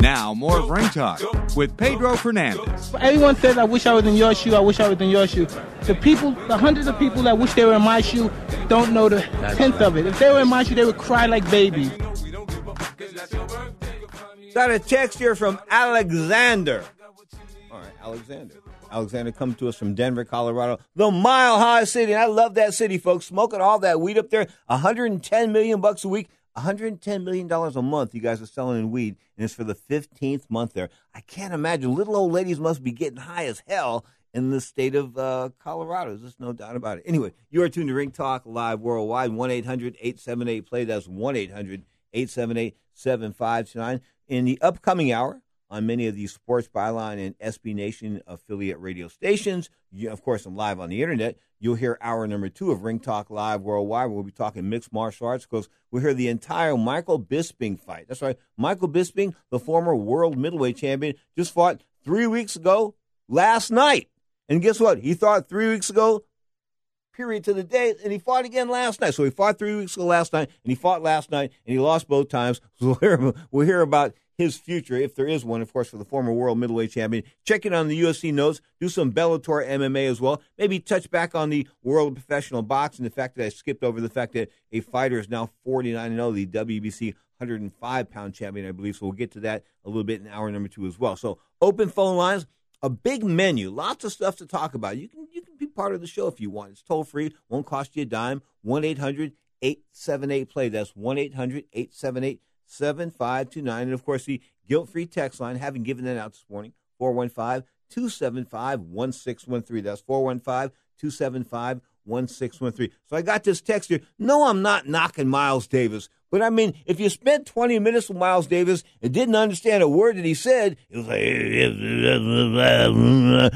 Now, more of Ring Talk with Pedro Fernandez. Everyone says, I wish I was in your shoe, I wish I was in your shoe. The people, the hundreds of people that wish they were in my shoe don't know the tenth of it. If they were in my shoe, they would cry like babies. Got a text here from Alexander. All right, Alexander. Alexander coming to us from Denver, Colorado, the Mile High City. And I love that city, folks. Smoking all that weed up there, one hundred ten million dollars bucks a week, one hundred ten million dollars a month you guys are selling in weed, and it's for the fifteenth month there. I can't imagine. Little old ladies must be getting high as hell in the state of uh, Colorado. There's no doubt about it. Anyway, you are tuned to Ring Talk Live Worldwide, one eight hundred eight seven eight play. That's one eight hundred eight seven eight seven five two nine. In the upcoming hour, on many of these Sports Byline and S B Nation affiliate radio stations, you, of course, I'm live on the internet. You'll hear hour number two of Ring Talk Live Worldwide. We'll be talking mixed martial arts because we'll hear the entire Michael Bisping fight. That's right. Michael Bisping, the former world middleweight champion, just fought three weeks ago last night. And guess what? He fought three weeks ago, period to the day, and he fought again last night. So he fought three weeks ago last night, and he fought last night, and he lost both times. So we'll, we'll hear about his future, if there is one, of course, for the former world middleweight champion. Check in on the U F C notes. Do some Bellator M M A as well. Maybe touch back on the world of professional boxing, the fact that I skipped over the fact that a fighter is now forty-nine and oh, the W B C one hundred five pound champion, I believe. So we'll get to that a little bit in hour number two as well. So open phone lines, a big menu, lots of stuff to talk about. You can, you can be part of the show if you want. It's toll-free, won't cost you a dime, one eight hundred eight seven eight play. That's one eight hundred eight seven eight play. seven five two nine. And, of course, the guilt-free text line, haven't given that out this morning, four one five two seven five one six one three. That's four one five two seven five one six one three. So I got this text here. No, I'm not knocking Miles Davis. But, I mean, if you spent twenty minutes with Miles Davis and didn't understand a word that he said, it was like,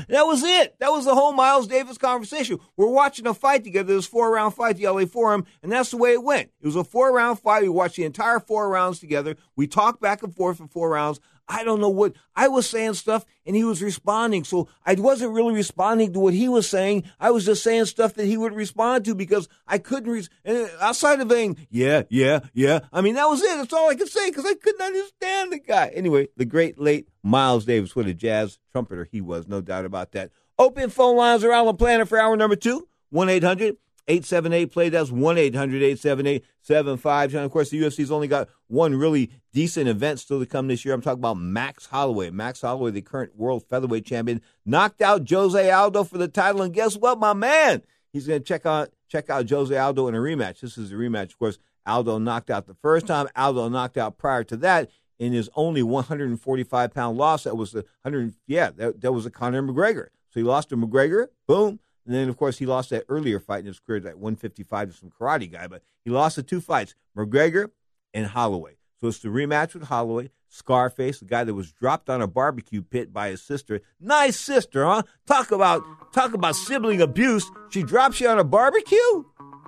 that was it. That was the whole Miles Davis conversation. We're watching a fight together. It was a four-round fight, the L A Forum, and that's the way it went. It was a four-round fight. We watched the entire four rounds together. We talked back and forth for four rounds. I don't know what I was saying stuff, and he was responding. So I wasn't really responding to what he was saying. I was just saying stuff that he would respond to because I couldn't. Re- and outside of being, yeah, yeah, yeah. I mean, that was it. That's all I could say because I couldn't understand the guy. Anyway, the great late Miles Davis, what a jazz trumpeter he was, no doubt about that. Open phone lines around the planet for hour number two, one eight hundred eight seven eight play. That's one eight hundred eight seven eight seven five two nine. Of course, the U F C's only got one really decent event still to come this year. I'm talking about Max Holloway. Max Holloway, the current world featherweight champion, knocked out Jose Aldo for the title. And guess what, my man? He's going to check out check out Jose Aldo in a rematch. This is a rematch. Of course, Aldo knocked out the first time. Aldo knocked out prior to that in his only one forty-five pound loss. That was the one hundred. Yeah, that, that was a Conor McGregor. So he lost to McGregor. Boom. And then, of course, he lost that earlier fight in his career, that one fifty-five to some karate guy. But he lost the two fights, McGregor and Holloway. So it's the rematch with Holloway, Scarface, the guy that was dropped on a barbecue pit by his sister. Nice sister, huh? Talk about talk about sibling abuse. She drops you on a barbecue?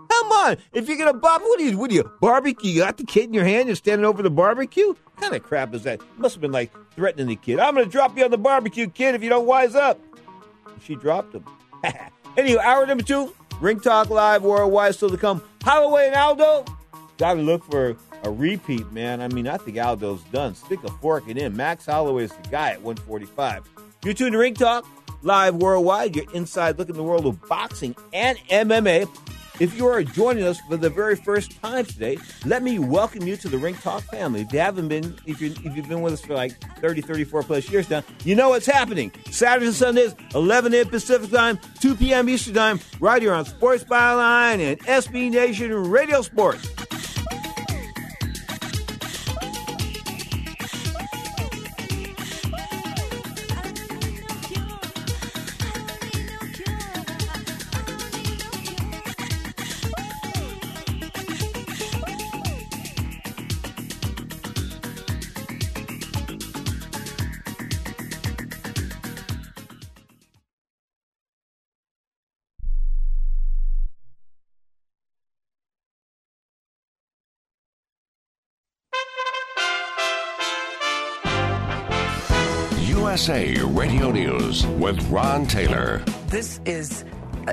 Come on. If you're going to bop, what do you, what do you, barbecue? You got the kid in your hand? You're standing over the barbecue? What kind of crap is that? Must have been like threatening the kid. I'm going to drop you on the barbecue, kid, if you don't wise up. And she dropped him. Anyway, hour number two, Ring Talk Live Worldwide still to come. Holloway and Aldo, got to look for a repeat, man. I mean, I think Aldo's done. Stick a fork in him. Max Holloway's the guy at one forty-five. You're tuned to Ring Talk Live Worldwide. You're inside looking at the world of boxing and M M A. If you are joining us for the very first time today, let me welcome you to the Ring Talk family. If you haven't been, if, you're, if you've been with us for like thirty, thirty-four plus years now, you know what's happening. Saturdays and Sundays, eleven a.m. Pacific time, two p.m. Eastern time, right here on Sports Byline and S B Nation Radio Sports. U S A Radio News with Ron Taylor. This is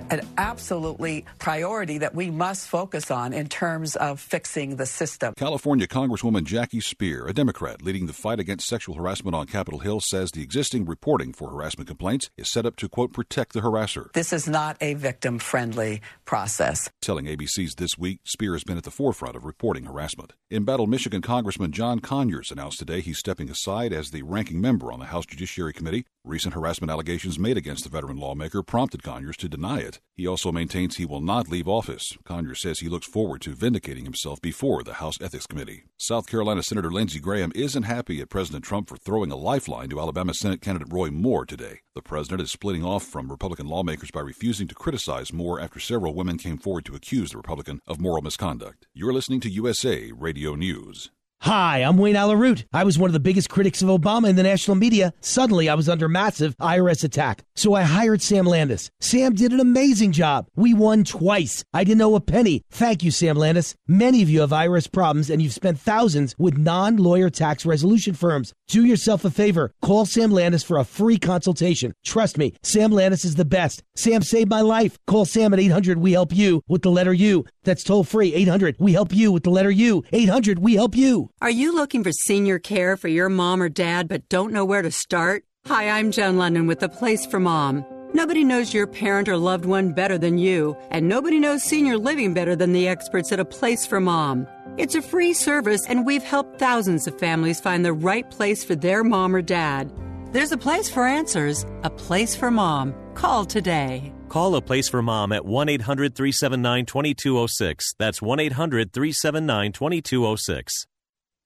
an absolutely priority that we must focus on in terms of fixing the system. California Congresswoman Jackie Speier, a Democrat leading the fight against sexual harassment on Capitol Hill, says the existing reporting for harassment complaints is set up to, quote, protect the harasser. This is not a victim-friendly process. Telling A B C's This Week, Speier has been at the forefront of reporting harassment. In Battle, Michigan, Congressman John Conyers announced today he's stepping aside as the ranking member on the House Judiciary Committee. Recent harassment allegations made against the veteran lawmaker prompted Conyers to deny it. He also maintains he will not leave office. Conyers says he looks forward to vindicating himself before the House Ethics Committee. South Carolina Senator Lindsey Graham isn't happy at President Trump for throwing a lifeline to Alabama Senate candidate Roy Moore today. The president is splitting off from Republican lawmakers by refusing to criticize Moore after several women came forward to accuse the Republican of moral misconduct. You're listening to U S A Radio News. Hi, I'm Wayne Alaroot. I was one of the biggest critics of Obama in the national media. Suddenly, I was under massive I R S attack. So I hired Sam Landis. Sam did an amazing job. We won twice. I didn't owe a penny. Thank you, Sam Landis. Many of you have I R S problems, and you've spent thousands with non-lawyer tax resolution firms. Do yourself a favor. Call Sam Landis for a free consultation. Trust me, Sam Landis is the best. Sam saved my life. Call Sam at eight hundred, we help you with the letter U. That's toll free. eight hundred, we help you with the letter U. eight hundred, we help you. Are you looking for senior care for your mom or dad but don't know where to start? Hi, I'm Joan London with A Place for Mom. Nobody knows your parent or loved one better than you, and nobody knows senior living better than the experts at A Place for Mom. It's a free service, and we've helped thousands of families find the right place for their mom or dad. There's a place for answers, a place for mom. Call today. Call A Place for Mom at one eight hundred, three seven nine, two two zero six. That's one eight hundred, three seven nine, two two zero six.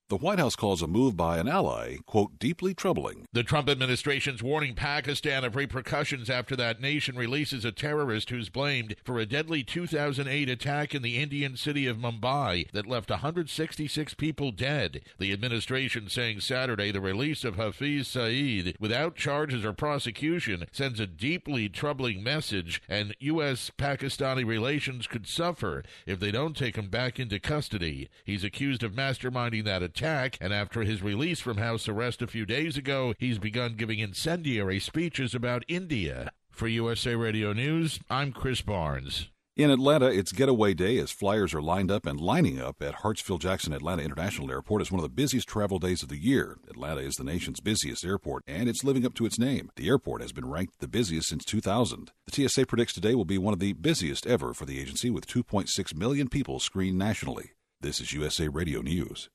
The White House calls a move by an ally, quote, deeply troubling. The Trump administration's warning Pakistan of repercussions after that nation releases a terrorist who's blamed for a deadly two thousand eight attack in the Indian city of Mumbai that left one hundred sixty-six people dead. The administration saying Saturday the release of Hafiz Saeed without charges or prosecution sends a deeply troubling message, and U S Pakistani relations could suffer if they don't take him back into custody. He's accused of masterminding that attack. Attack, and after his release from house arrest a few days ago, he's begun giving incendiary speeches about India. For U S A Radio News, I'm Chris Barnes. In Atlanta, it's getaway day as flyers are lined up and lining up at Hartsfield-Jackson Atlanta International Airport as one of the busiest travel days of the year. Atlanta is the nation's busiest airport, and it's living up to its name. The airport has been ranked the busiest since two thousand. The T S A predicts today will be one of the busiest ever for the agency, with two point six million people screened nationally. This is U S A Radio News.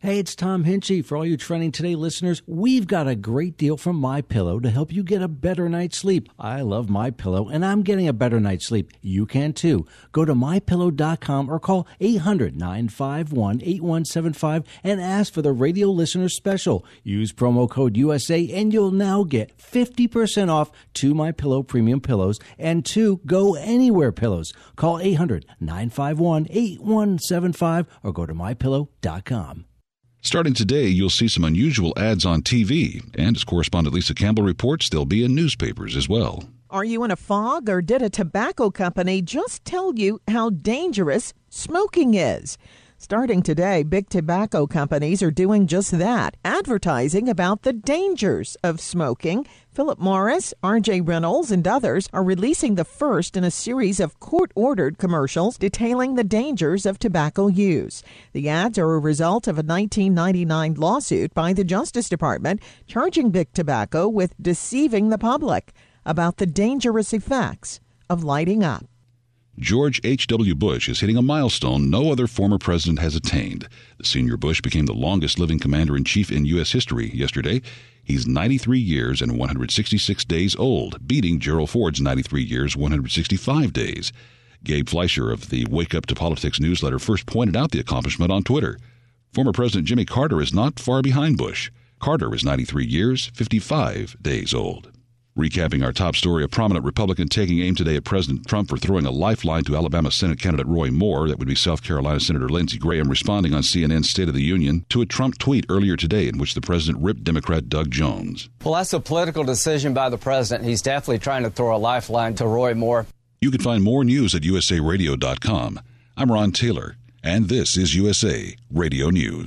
Hey, it's Tom Hinchey. For all you Trending Today listeners, we've got a great deal from MyPillow to help you get a better night's sleep. I love MyPillow, and I'm getting a better night's sleep. You can, too. Go to My Pillow dot com or call eight hundred, nine five one, eight one seven five and ask for the radio listener special. Use promo code U S A, and you'll now get fifty percent off two MyPillow premium pillows and two Go Anywhere pillows. Call eight hundred, nine five one, eight one seven five or go to My Pillow dot com. Starting today, you'll see some unusual ads on T V, and as correspondent Lisa Campbell reports, they'll be in newspapers as well. Are you in a fog, or did a tobacco company just tell you how dangerous smoking is? Starting today, big tobacco companies are doing just that, advertising about the dangers of smoking. Philip Morris, R J Reynolds, and others are releasing the first in a series of court-ordered commercials detailing the dangers of tobacco use. The ads are a result of a nineteen ninety-nine lawsuit by the Justice Department charging big tobacco with deceiving the public about the dangerous effects of lighting up. George H W Bush is hitting a milestone no other former president has attained. The senior Bush became the longest-living commander-in-chief in U S history yesterday. He's ninety-three years and one hundred sixty-six days old, beating Gerald Ford's ninety-three years, one hundred sixty-five days. Gabe Fleischer of the Wake Up to Politics newsletter first pointed out the accomplishment on Twitter. Former President Jimmy Carter is not far behind Bush. Carter is ninety-three years, fifty-five days old. Recapping our top story, a prominent Republican taking aim today at President Trump for throwing a lifeline to Alabama Senate candidate Roy Moore. That would be South Carolina Senator Lindsey Graham responding on C N N's State of the Union to a Trump tweet earlier today in which the president ripped Democrat Doug Jones. Well, that's a political decision by the president. He's definitely trying to throw a lifeline to Roy Moore. You can find more news at U S A radio dot com. I'm Ron Taylor, and this is U S A Radio News.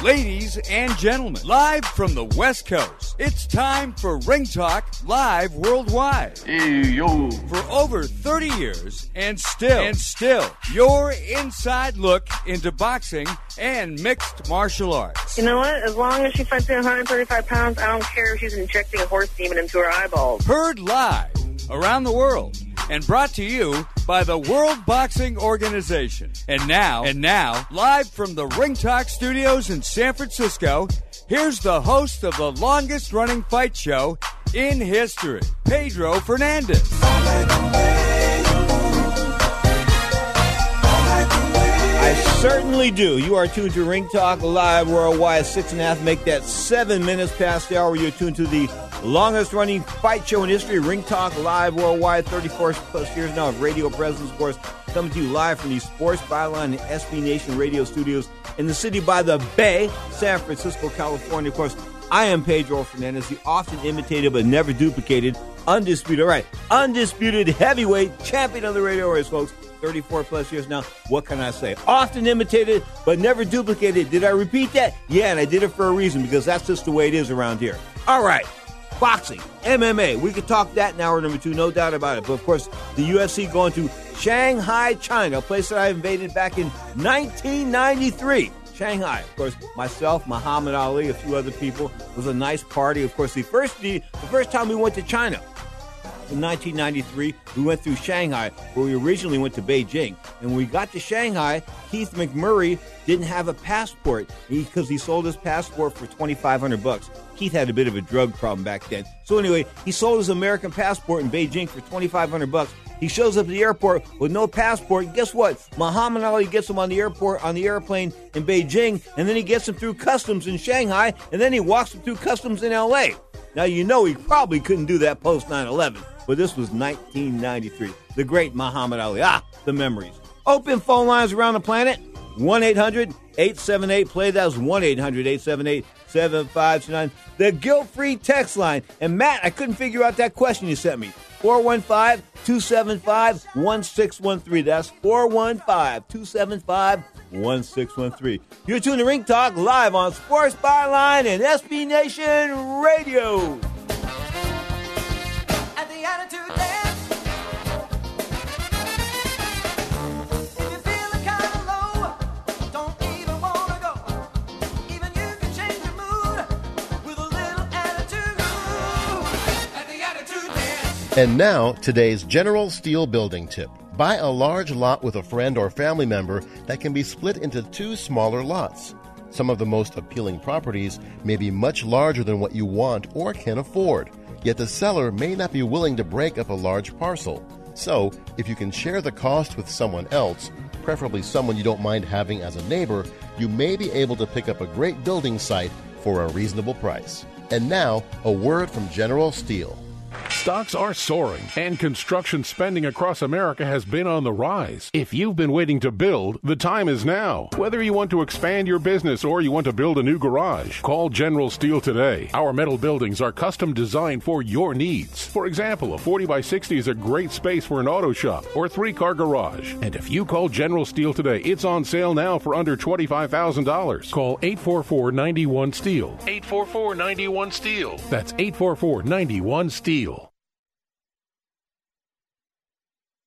Ladies and gentlemen, live from the West Coast, it's time for Ring Talk Live Worldwide. Hey, yo. For over thirty years, and still, and still, your inside look into boxing and mixed martial arts. You know what? As long as she fights at one thirty-five pounds, I don't care if she's injecting a horse demon into her eyeballs. Heard live around the world and brought to you by the World Boxing Organization. And now, and now, live from the Ring Talk Studios in San Francisco, here's the host of the longest-running fight show in history, Pedro Fernandez. I certainly do. You are tuned to Ring Talk Live Worldwide, six and a half. Make that seven minutes past the hour. You're tuned to the longest-running fight show in history, Ring Talk Live Worldwide, thirty-four plus years now of radio presence, of course, coming to you live from the Sports Byline and S B Nation radio studios in the city by the Bay, San Francisco, California. Of course, I am Pedro Fernandez, the often imitated but never duplicated, undisputed, all right, undisputed heavyweight champion of the radio race, folks, thirty-four plus years now. What can I say? Often imitated but never duplicated. Did I repeat that? Yeah, and I did it for a reason, because that's just the way it is around here. All right. Boxing, M M A, we could talk that in hour number two, no doubt about it. But, of course, the U F C going to Shanghai, China, a place that I invaded back in nineteen ninety-three. Shanghai, of course, myself, Muhammad Ali, a few other people. It was a nice party. Of course, the first, the, the first time we went to China in nineteen ninety-three, we went through Shanghai, where we originally went to Beijing. And when we got to Shanghai, Keith McMurray didn't have a passport because he sold his passport for twenty-five hundred bucks. Keith had a bit of a drug problem back then. So anyway, he sold his American passport in Beijing for twenty-five hundred bucks. He shows up at the airport with no passport. And guess what? Muhammad Ali gets him on the airport, on the airplane in Beijing, and then he gets him through customs in Shanghai, and then he walks him through customs in L A. Now, you know he probably couldn't do that post nine eleven, but this was nineteen ninety-three. The great Muhammad Ali. Ah, the memories. Open phone lines around the planet. one eight hundred, eight seven eight, play. That was one eight hundred, eight seven eight, seven five two nine. The guilt-free text line. And Matt, I couldn't figure out that question you sent me. four one five, two seven five, one six one three. That's four one five, two seven five, one six one three. You're tuned to Ring Talk live on Sports Byline and S B Nation Radio. At the Attitude Day. And now, today's General Steel building tip. Buy a large lot with a friend or family member that can be split into two smaller lots. Some of the most appealing properties may be much larger than what you want or can afford, yet the seller may not be willing to break up a large parcel. So, if you can share the cost with someone else, preferably someone you don't mind having as a neighbor, you may be able to pick up a great building site for a reasonable price. And now, a word from General Steel. Stocks are soaring, and construction spending across America has been on the rise. If you've been waiting to build, the time is now. Whether you want to expand your business or you want to build a new garage, call General Steel today. Our metal buildings are custom designed for your needs. For example, a forty by sixty is a great space for an auto shop or three-car garage. And if you call General Steel today, it's on sale now for under twenty-five thousand dollars. Call eight four four, nine one, STEEL. eight four four, nine one, STEEL. That's eight four four, nine one, STEEL.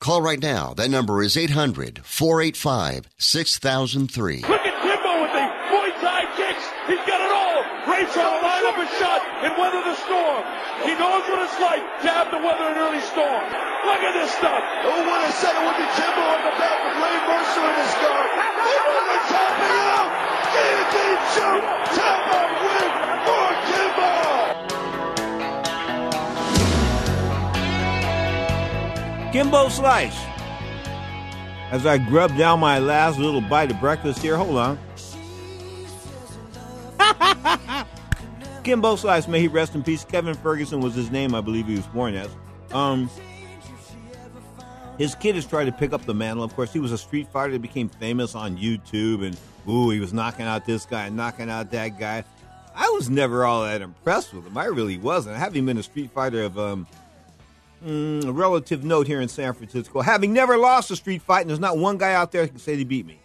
Call right now. That number is eight hundred, four eight five, six thousand three. Look at Jimbo with the Muay Thai kicks. He's got it all. Rates on the line up a shot and weather the storm. He knows what it's like to have to weather an early storm. Look at this stuff. Oh, what a set with the Jimbo on the back with Larry Mercer in his guard. They're tapping out. Guillotine choke. Tap out win for Jimbo. Kimbo Slice. As I grub down my last little bite of breakfast here, hold on. Kimbo Slice, may he rest in peace. Kevin Ferguson was his name, I believe he was born as. Um, his kid has tried to pick up the mantle. Of course, he was a street fighter that became famous on YouTube, and ooh, he was knocking out this guy and knocking out that guy. I was never all that impressed with him. I really wasn't. Having been a street fighter of um. Mm, a relative note here in San Francisco. Having never lost a street fight, and there's not one guy out there that can say they beat me.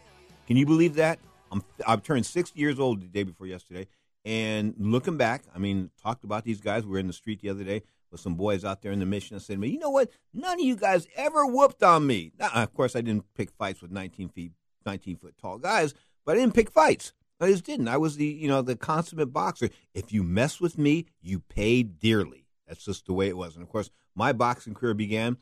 Can you believe that? I'm, I've turned sixty years old the day before yesterday. And looking back, I mean, talked about these guys. We were in the street the other day with some boys out there in the mission. I said, you know what? None of you guys ever whooped on me. Now, of course, I didn't pick fights with nineteen feet, nineteen foot tall guys, but I didn't pick fights. I just didn't. I was the, you know, the consummate boxer. If you mess with me, you pay dearly. That's just the way it was. And, of course, my boxing career began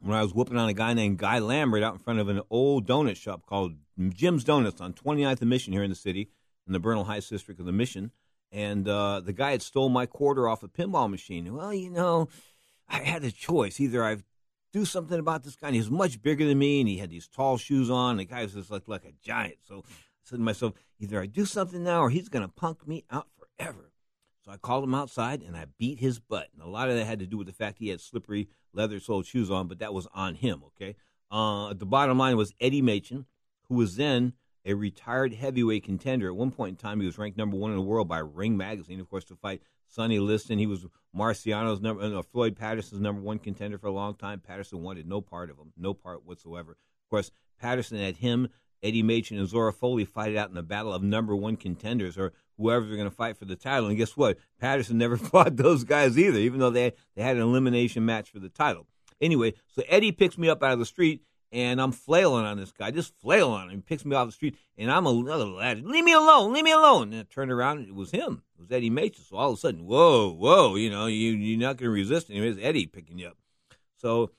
when I was whooping on a guy named Guy Lambert out in front of an old donut shop called Jim's Donuts on twenty-ninth and Mission here in the city, in the Bernal Heights district of the Mission. And uh, the guy had stole my quarter off a pinball machine. Well, you know, I had a choice. Either I do something about this guy, and he was much bigger than me, and he had these tall shoes on, and the guy was just like, like a giant. So I said to myself, either I do something now or he's going to punk me out forever. So I called him outside, and I beat his butt. And a lot of that had to do with the fact he had slippery leather-soled shoes on, but that was on him, okay? Uh, the bottom line was Eddie Machen, who was then a retired heavyweight contender. At one point in time, he was ranked number one in the world by Ring Magazine, of course, to fight Sonny Liston. He was Marciano's number, no, Floyd Patterson's number one contender for a long time. Patterson wanted no part of him, no part whatsoever. Of course, Patterson had him, Eddie Machen, and Zora Foley fight it out in the battle of number one contenders, or whoever's going to fight for the title. And guess what? Patterson never fought those guys either, even though they had, they had an elimination match for the title. Anyway, so Eddie picks me up out of the street, and I'm flailing on this guy, just flailing on him. He picks me off the street, and I'm another lad. Leave me alone, leave me alone. And I turned around, and it was him. It was Eddie Machen. So all of a sudden, whoa, whoa, you know, you, you're not going to resist him. It's Eddie picking you up. So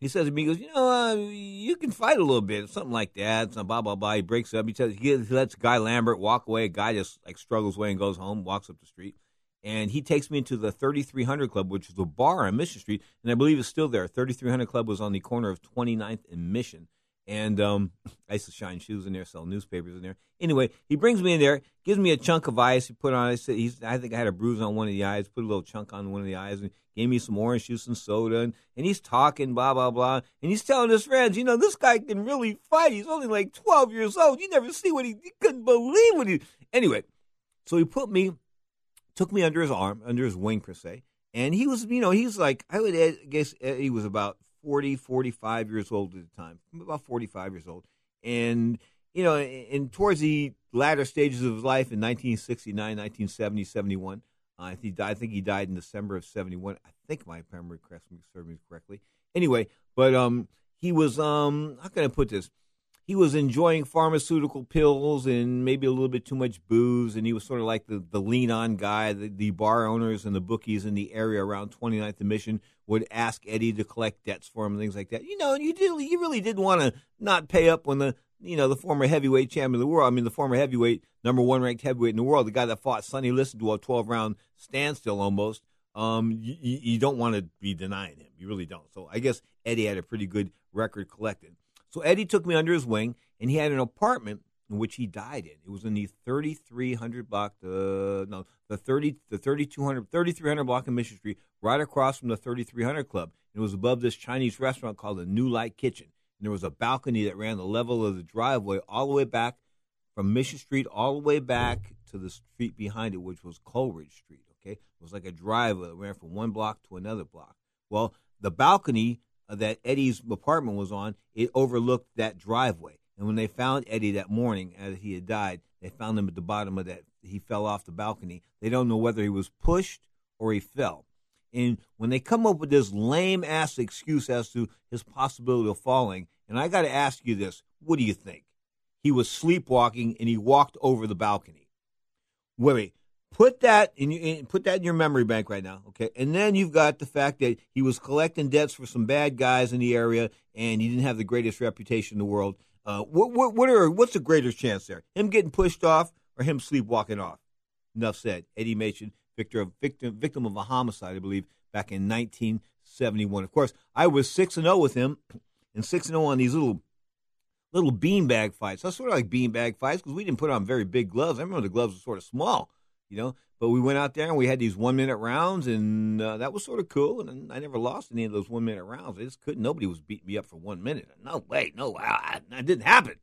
he says to me, he goes, you know, uh, you can fight a little bit, something like that, some blah, blah, blah. He breaks up. He, tells, he lets Guy Lambert walk away. Guy just, like, struggles away and goes home, walks up the street. And he takes me into the thirty-three hundred Club, which is the bar on Mission Street, and I believe it's still there. thirty-three hundred Club was on the corner of twenty-ninth and Mission. And um, I used to shine shoes in there, sell newspapers in there. Anyway, he brings me in there, gives me a chunk of ice. He put on, I, said, he's, I think I had a bruise on one of the eyes, put a little chunk on one of the eyes, and gave me some orange juice and soda. And, and he's talking, blah, blah, blah. And he's telling his friends, you know, this guy can really fight. He's only like twelve years old. You never see what he, he couldn't believe what he, anyway. So he put me, took me under his arm, under his wing, per se. And he was, you know, he was like, I would guess he was about forty, forty-five years old at the time, about forty-five years old. And, you know, and towards the latter stages of his life in nineteen sixty-nine, nineteen seventy, seventy-one, uh, I, think, I think he died in December of seventy-one. I think my memory serves me correctly. Anyway, but um, he was, um, how can I put this? He was enjoying pharmaceutical pills and maybe a little bit too much booze, and he was sort of like the, the lean-on guy. The, the bar owners and the bookies in the area around twenty-ninth and Mission would ask Eddie to collect debts for him and things like that. You know, and you did, you really didn't want to not pay up when the, you know, the former heavyweight champion of the world, I mean, the former heavyweight, number one ranked heavyweight in the world, the guy that fought Sonny Liston to a twelve-round standstill almost, um, you, you don't want to be denying him. You really don't. So I guess Eddie had a pretty good record collected. So Eddie took me under his wing, and he had an apartment in which he died in. It was in the thirty-three hundred block, the no, the thirty, the thirty-two hundred, thirty-three hundred block of Mission Street, right across from the thirty-three hundred Club. And it was above this Chinese restaurant called the New Light Kitchen. And there was a balcony that ran the level of the driveway all the way back from Mission Street, all the way back to the street behind it, which was Coleridge Street. Okay, it was like a driveway that ran from one block to another block. Well, the balcony that Eddie's apartment was on, it overlooked that driveway. And when they found Eddie that morning, as he had died, they found him at the bottom of that. He fell off the balcony. They don't know whether he was pushed or he fell. And when they come up with this lame-ass excuse as to his possibility of falling, and I got to ask you this, what do you think? He was sleepwalking, and he walked over the balcony. Wait, wait. Put that in, in put that in your memory bank right now, okay? And then you've got the fact that he was collecting debts for some bad guys in the area, and he didn't have the greatest reputation in the world. Uh, what what what are what's the greater chance there? Him getting pushed off or him sleepwalking off? Enough said. Eddie Machen, victor of victim victim of a homicide, I believe, back in nineteen seventy-one. Of course, I was six and zero with him, and six and zero on these little. little beanbag fights. I sort of like beanbag fights because we didn't put on very big gloves. I remember the gloves were sort of small. You know, but we went out there and we had these one-minute rounds, and uh, that was sort of cool. And I never lost any of those one-minute rounds. I just couldn't. Nobody was beating me up for one minute. No way. No, I, I, that didn't happen.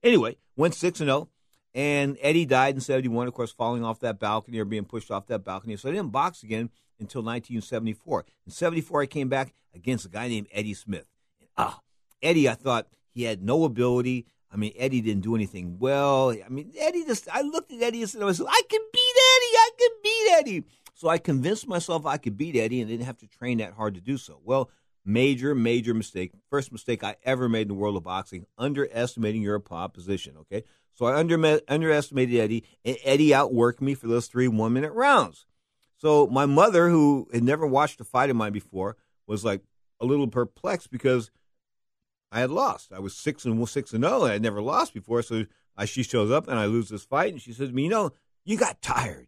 Anyway, went six and oh, and Eddie died in seventy-one, of course, falling off that balcony or being pushed off that balcony. So I didn't box again until nineteen seventy-four. In seventy-four, I came back against a guy named Eddie Smith. And, ah, Eddie, I thought he had no ability. I mean, Eddie didn't do anything well. I mean, Eddie just, I looked at Eddie and said, I said, I can beat Eddie, I can beat Eddie. So I convinced myself I could beat Eddie and didn't have to train that hard to do so. Well, major, major mistake. First mistake I ever made in the world of boxing, underestimating your opposition, okay? So I under, underestimated Eddie, and Eddie outworked me for those three one-minute rounds. So my mother, who had never watched a fight of mine before, was like a little perplexed because I had lost. I was six and six and zero. I had never lost before. So I, she shows up and I lose this fight. And she says to me, "You know, you got tired."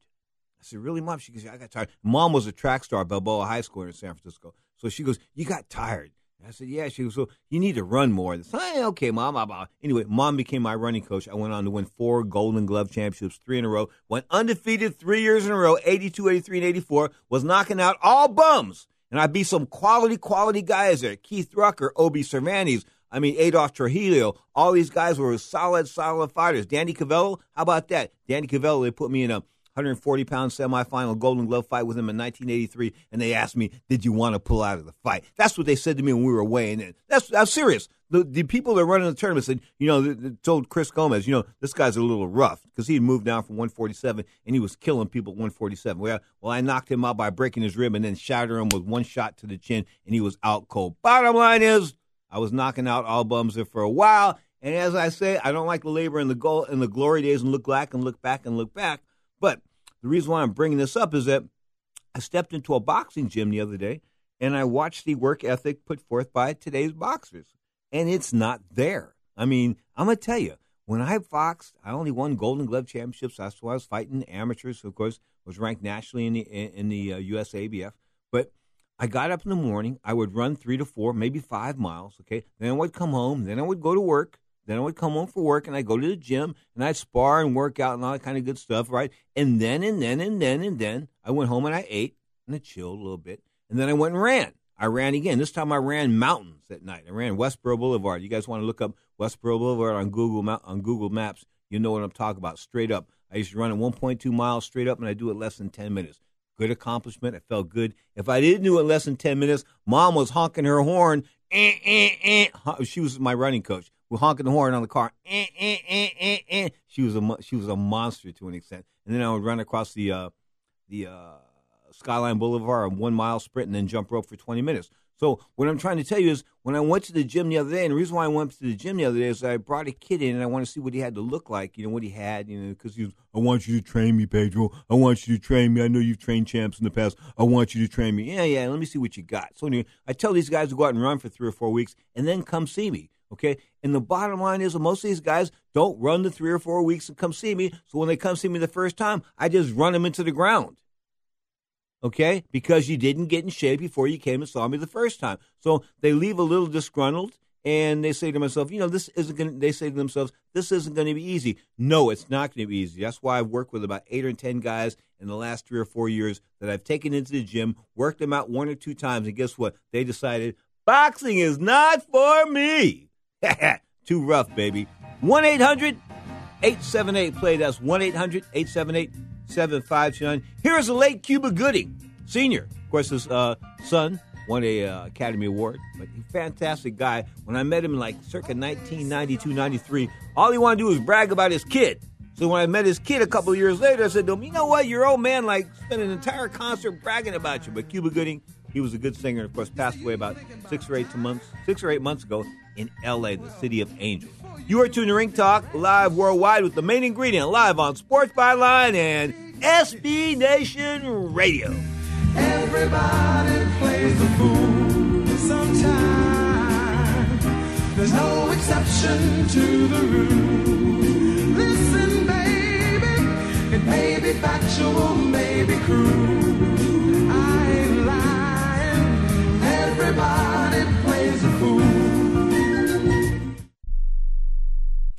I said, "Really, Mom?" She goes, "I got tired." Mom was a track star at Balboa High School in San Francisco. So she goes, "You got tired." And I said, "Yeah." She goes, "So you need to run more." I said, "Okay, Mom." Blah, blah. Anyway, Mom became my running coach. I went on to win four Golden Glove championships, three in a row. Went undefeated three years in a row, eighty-two, eighty-three, and eighty-four. Was knocking out all bums. And I beat some quality, quality guys there. Keith Rucker, Obi Cervantes. I mean, Adolf Trujillo, all these guys were solid, solid fighters. Danny Cavello, how about that? Danny Cavello, they put me in a one hundred forty pound semifinal Golden Glove fight with him in nineteen eighty-three, and they asked me, did you want to pull out of the fight? That's what they said to me when we were weighing in. That's, I'm serious. The, the people that running the tournament said, you know, they, they told Chris Gomez, you know, this guy's a little rough because he had moved down from one forty-seven, and he was killing people at one forty-seven. Well, well, I knocked him out by breaking his rib and then shattered him with one shot to the chin, and he was out cold. Bottom line is, I was knocking out all bums there for a while, and as I say, I don't like the labor and the goal and the glory days and look back and look back and look back. But the reason why I'm bringing this up is that I stepped into a boxing gym the other day, and I watched the work ethic put forth by today's boxers, and it's not there. I mean, I'm gonna tell you, when I boxed, I only won Golden Glove championships. That's why I was fighting amateurs, who, of course, was ranked nationally in the in the uh, U S A B F, but I got up in the morning. I would run three to four, maybe five miles. Okay, then I would come home. Then I would go to work. Then I would come home from work, and I'd go to the gym, and I'd spar and work out and all that kind of good stuff, right? And then, and then, and then, and then, I went home and I ate and I chilled a little bit. And then I went and ran. I ran again. This time I ran mountains at night. I ran Westboro Boulevard. You guys want to look up Westboro Boulevard on Google on Google Maps, you know what I'm talking about, straight up. I used to run at one point two miles straight up, and I do it less than ten minutes. Good accomplishment. I felt good. If I didn't do it less than ten minutes, Mom was honking her horn. Eh, eh, eh. She was my running coach. We're honking the horn on the car. Eh, eh, eh, eh, eh. She was a she was a monster to an extent. And then I would run across the uh, the uh, Skyline Boulevard, a one mile sprint, and then jump rope for twenty minutes. So what I'm trying to tell you is, when I went to the gym the other day, and the reason why I went to the gym the other day is I brought a kid in, and I want to see what he had to look like, you know, what he had, you know, because he was, I want you to train me, Pedro. I want you to train me. I know you've trained champs in the past. I want you to train me. Yeah, yeah, let me see what you got. So anyway, I tell these guys to go out and run for three or four weeks and then come see me, okay? And the bottom line is that most of these guys don't run the three or four weeks and come see me, so when they come see me the first time, I just run them into the ground. Okay, because you didn't get in shape before you came and saw me the first time. So they leave a little disgruntled, and they say to myself, you know, this isn't going. They say to themselves, this isn't going to be easy. No, it's not going to be easy. That's why I've worked with about eight or ten guys in the last three or four years that I've taken into the gym, worked them out one or two times, and guess what? They decided boxing is not for me. Too rough, baby. one eight hundred eight seven eight play. That's one eight hundred eight seven eight. seven five nine. Here's the late Cuba Gooding, Senior. Of course, his uh, son won a uh, Academy Award. But he's a fantastic guy. When I met him in like circa nineteen ninety-two, ninety-three, all he wanted to do was brag about his kid. So when I met his kid a couple of years later, I said to him, you know what? Your old man like spent an entire concert bragging about you. But Cuba Gooding, he was a good singer. Of course, passed away about six or eight months, six or eight months ago in L A, the city of angels. You are tuned to Ring Talk live worldwide with the main ingredient, live on Sports Byline and S B Nation Radio. Everybody plays the fool sometime. There's no exception to the rule. Listen, baby, it may be factual, maybe cruel. I ain't lying. Everybody plays a fool.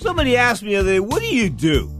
Somebody asked me the other day, what do you do?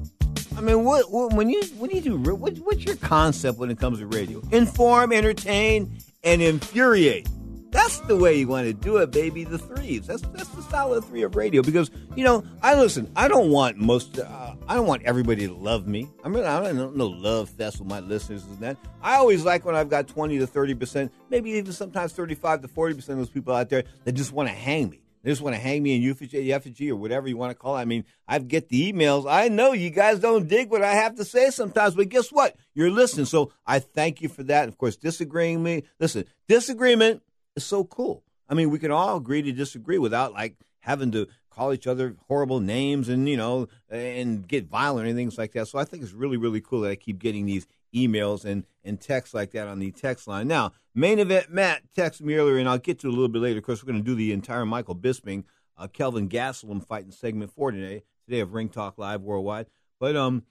I mean, what, what when you what do you do? What, what's your concept when it comes to radio? Inform, entertain, and infuriate. That's the way you want to do it, baby. The threes. That's that's the solid three of radio. Because you know, I listen. I don't want most. Uh, I don't want everybody to love me. I mean, I don't know no love fest with my listeners and that. I always like when I've got twenty to thirty percent, maybe even sometimes thirty-five to forty percent of those people out there that just want to hang me. They just want to hang me in eulogy, effigy, or whatever you want to call it. I mean, I get the emails. I know you guys don't dig what I have to say sometimes, but guess what? You're listening. So I thank you for that. And of course, disagreeing me. Listen, disagreement is so cool. I mean, we can all agree to disagree without like having to call each other horrible names and, you know, and get violent and things like that. So I think it's really, really cool that I keep getting these emails and, and texts like that on the text line. Now, Main Event Matt texted me earlier, and I'll get to it a little bit later. Of course, we're going to do the entire Michael Bisping, uh, Kelvin Gastelum fight in segment four today, today of Ring Talk Live worldwide. But um,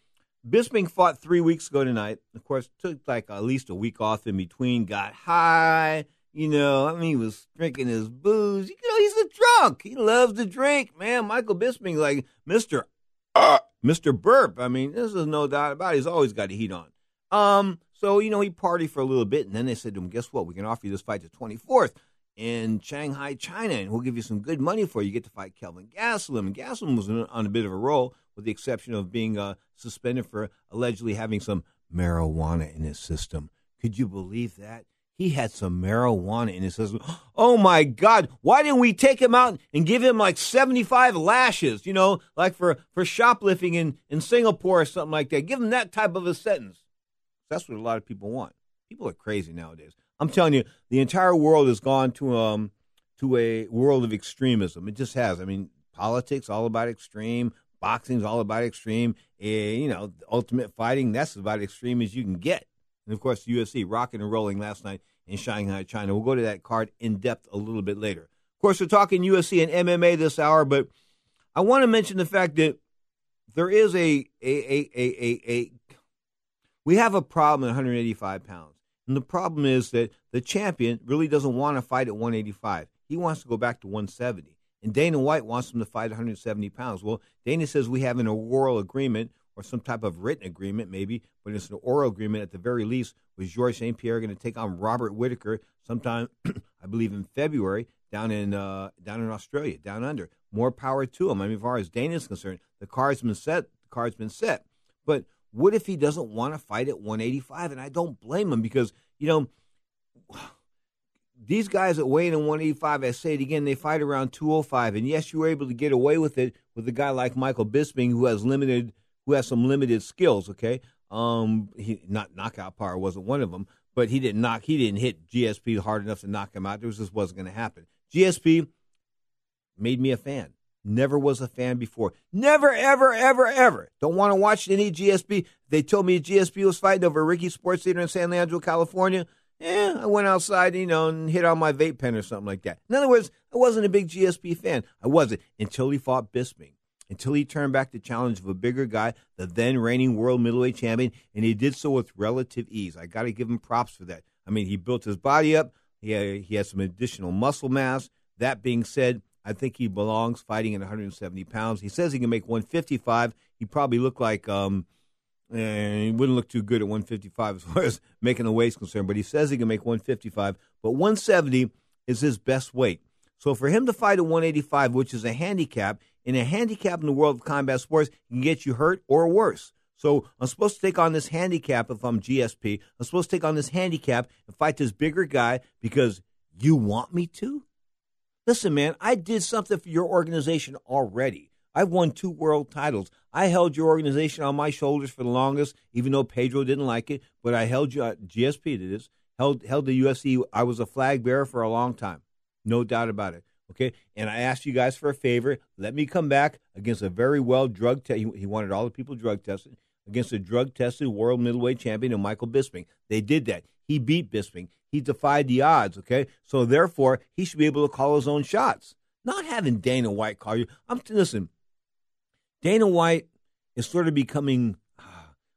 Bisping fought three weeks ago tonight. Of course, took like at least a week off in between, got high. You know, I mean, he was drinking his booze. You know, he's a drunk. He loves to drink, man. Michael Bisping, like Mister Uh, Mister Burp. I mean, this is no doubt about it. He's always got the heat on. Um, so, you know, he partied for a little bit, and then they said to him, guess what? We can offer you this fight the twenty-fourth in Shanghai, China, and we'll give you some good money for it. You get to fight Kelvin Gastelum. And Gastelum was on a bit of a roll, with the exception of being uh, suspended for allegedly having some marijuana in his system. Could you believe that? He had some marijuana in his system. Oh, my God. Why didn't we take him out and give him like seventy-five lashes, you know, like for, for shoplifting in, in Singapore or something like that? Give him that type of a sentence. That's what a lot of people want. People are crazy nowadays. I'm telling you, the entire world has gone to um to a world of extremism. It just has. I mean, politics all about extreme, boxing's all about extreme. Eh, you know, ultimate fighting, that's about extreme as you can get. And of course, the U F C rocking and rolling last night in Shanghai, China. We'll go to that card in depth a little bit later. Of course, we're talking U F C and M M A this hour, but I want to mention the fact that there is a a a a a, a we have a problem at one eighty-five pounds, and the problem is that the champion really doesn't want to fight at one eighty-five. He wants to go back to one seventy, and Dana White wants him to fight at one seventy pounds. Well, Dana says we have an oral agreement or some type of written agreement maybe, but it's an oral agreement at the very least with Georges Saint Pierre going to take on Robert Whittaker sometime, I believe, in February down in uh, down in Australia, down under. More power to him. I mean, as far as Dana's concerned, the card's been set. The card's been set, but what if he doesn't want to fight at one eighty-five? And I don't blame him because, you know, these guys that weigh in at one eighty-five, I say it again, they fight around two oh five. And yes, you were able to get away with it with a guy like Michael Bisping who has limited, who has some limited skills, okay? Um, he, not knockout power wasn't one of them, but he didn't knock, he didn't hit G S P hard enough to knock him out. This just wasn't going to happen. G S P made me a fan. Never was a fan before. Never, ever, ever, ever. Don't want to watch any G S P. They told me G S P was fighting over Ricky Sports Theater in San Leandro, California. Eh, I went outside, you know, and hit on my vape pen or something like that. In other words, I wasn't a big G S P fan. I wasn't until he fought Bisping, until he turned back the challenge of a bigger guy, the then reigning world middleweight champion, and he did so with relative ease. I got to give him props for that. I mean, he built his body up. He had, he had some additional muscle mass. That being said, I think he belongs fighting at one seventy pounds. He says he can make one fifty-five. He probably looked like um, And he wouldn't look too good at one fifty-five as far as making the weight's concerned, but he says he can make one fifty-five. But one seventy is his best weight. So for him to fight at one eighty-five, which is a handicap, in a handicap in the world of combat sports, can get you hurt or worse. So I'm supposed to take on this handicap if I'm G S P. I'm supposed to take on this handicap and fight this bigger guy because you want me to? Listen, man, I did something for your organization already. I've won two world titles. I held your organization on my shoulders for the longest, even though Pedro didn't like it. But I held you, G S P did this, held held the U F C. I was a flag bearer for a long time, no doubt about it. Okay, and I asked you guys for a favor. Let me come back against a very well drug test. He, he wanted all the people drug tested against a drug tested world middleweight champion, and Michael Bisping. They did that. He beat Bisping. He defied the odds. Okay, so therefore he should be able to call his own shots. Not having Dana White call you. I'm t- listen. Dana White is sort of becoming,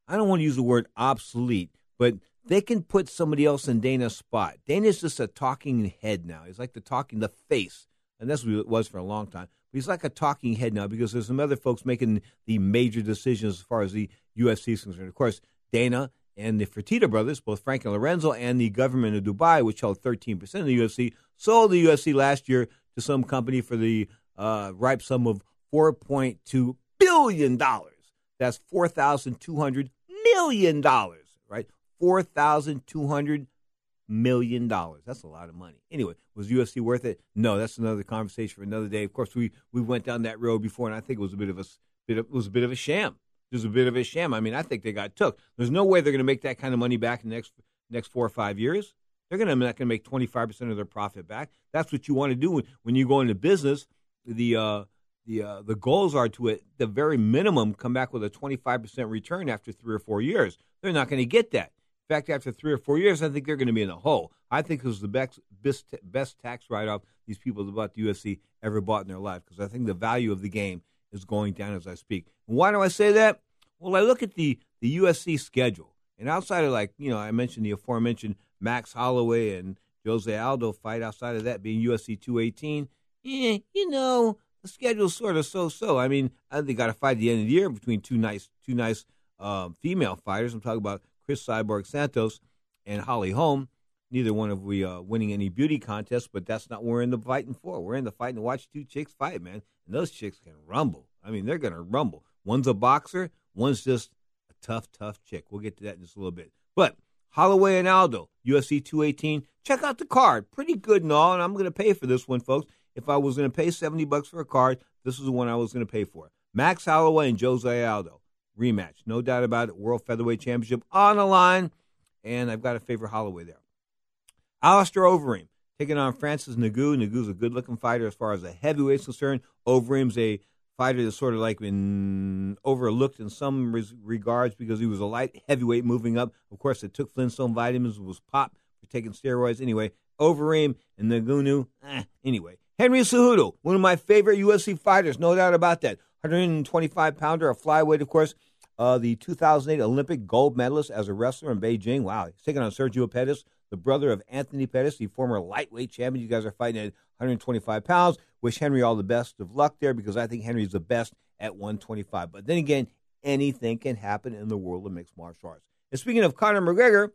I don't want to use the word obsolete, but they can put somebody else in Dana's spot. Dana's just a talking head now. He's like the talking, the face, and that's what it was for a long time. But he's like a talking head now because there's some other folks making the major decisions as far as the U F C is concerned. Of course, Dana and the Fertitta brothers, both Frank and Lorenzo, and the government of Dubai, which held thirteen percent of the U F C, sold the U F C last year to some company for the uh, ripe sum of four point two billion dollars. Billion dollars. That's four thousand two hundred million dollars, right? Four thousand two hundred million dollars. That's a lot of money. Anyway, was U F C worth it? No, that's another conversation for another day. Of course, we, we went down that road before, and I think it was a bit of a bit of, it was a bit of a sham. It was a bit of a sham. I mean, I think they got took. There's no way they're going to make that kind of money back in the next next four or five years. They're going to not going to make twenty five percent of their profit back. That's what you want to do when, when you go into business. The uh, The uh, the goals are to, at the very minimum, come back with a twenty-five percent return after three or four years. They're not going to get that. In fact, after three or four years, I think they're going to be in a hole. I think it was the best best, best tax write-off these people that bought the U F C ever bought in their life, because I think the value of the game is going down as I speak. And why do I say that? Well, I look at the, the U F C schedule, and outside of, like, you know, I mentioned the aforementioned Max Holloway and Jose Aldo fight, outside of that being U F C two eighteen, eh, you know, the schedule's sort of so-so. I mean, I think they got to fight at the end of the year between two nice two nice um, female fighters. I'm talking about Chris Cyborg Santos and Holly Holm. Neither one of we uh, winning any beauty contests, but that's not what we're in the fighting for. We're in the fighting to watch two chicks fight, man. And those chicks can rumble. I mean, they're going to rumble. One's a boxer. One's just a tough, tough chick. We'll get to that in just a little bit. But Holloway and Aldo, U F C two eighteen. Check out the card. Pretty good and all, and I'm going to pay for this one, folks. If I was going to pay seventy bucks for a card, this is the one I was going to pay for. Max Holloway and Jose Aldo. Rematch. No doubt about it. World Featherweight Championship on the line. And I've got to favor Holloway there. Alistair Overeem taking on Francis Ngannou. Ngannou's a good-looking fighter as far as a heavyweight's concerned. Overeem's a fighter that's sort of like been overlooked in some res- regards because he was a light heavyweight moving up. Of course, it took Flintstone vitamins, was popped for taking steroids. Anyway, Overeem and Ngannou, eh, anyway. Henry Cejudo, one of my favorite U F C fighters, no doubt about that. one twenty-five pounder, a flyweight, of course. Uh, the two thousand eight Olympic gold medalist as a wrestler in Beijing. Wow, he's taking on Sergio Pettis, the brother of Anthony Pettis, the former lightweight champion. You guys are fighting at one twenty-five pounds. Wish Henry all the best of luck there because I think Henry's the best at one twenty-five. But then again, anything can happen in the world of mixed martial arts. And speaking of Conor McGregor,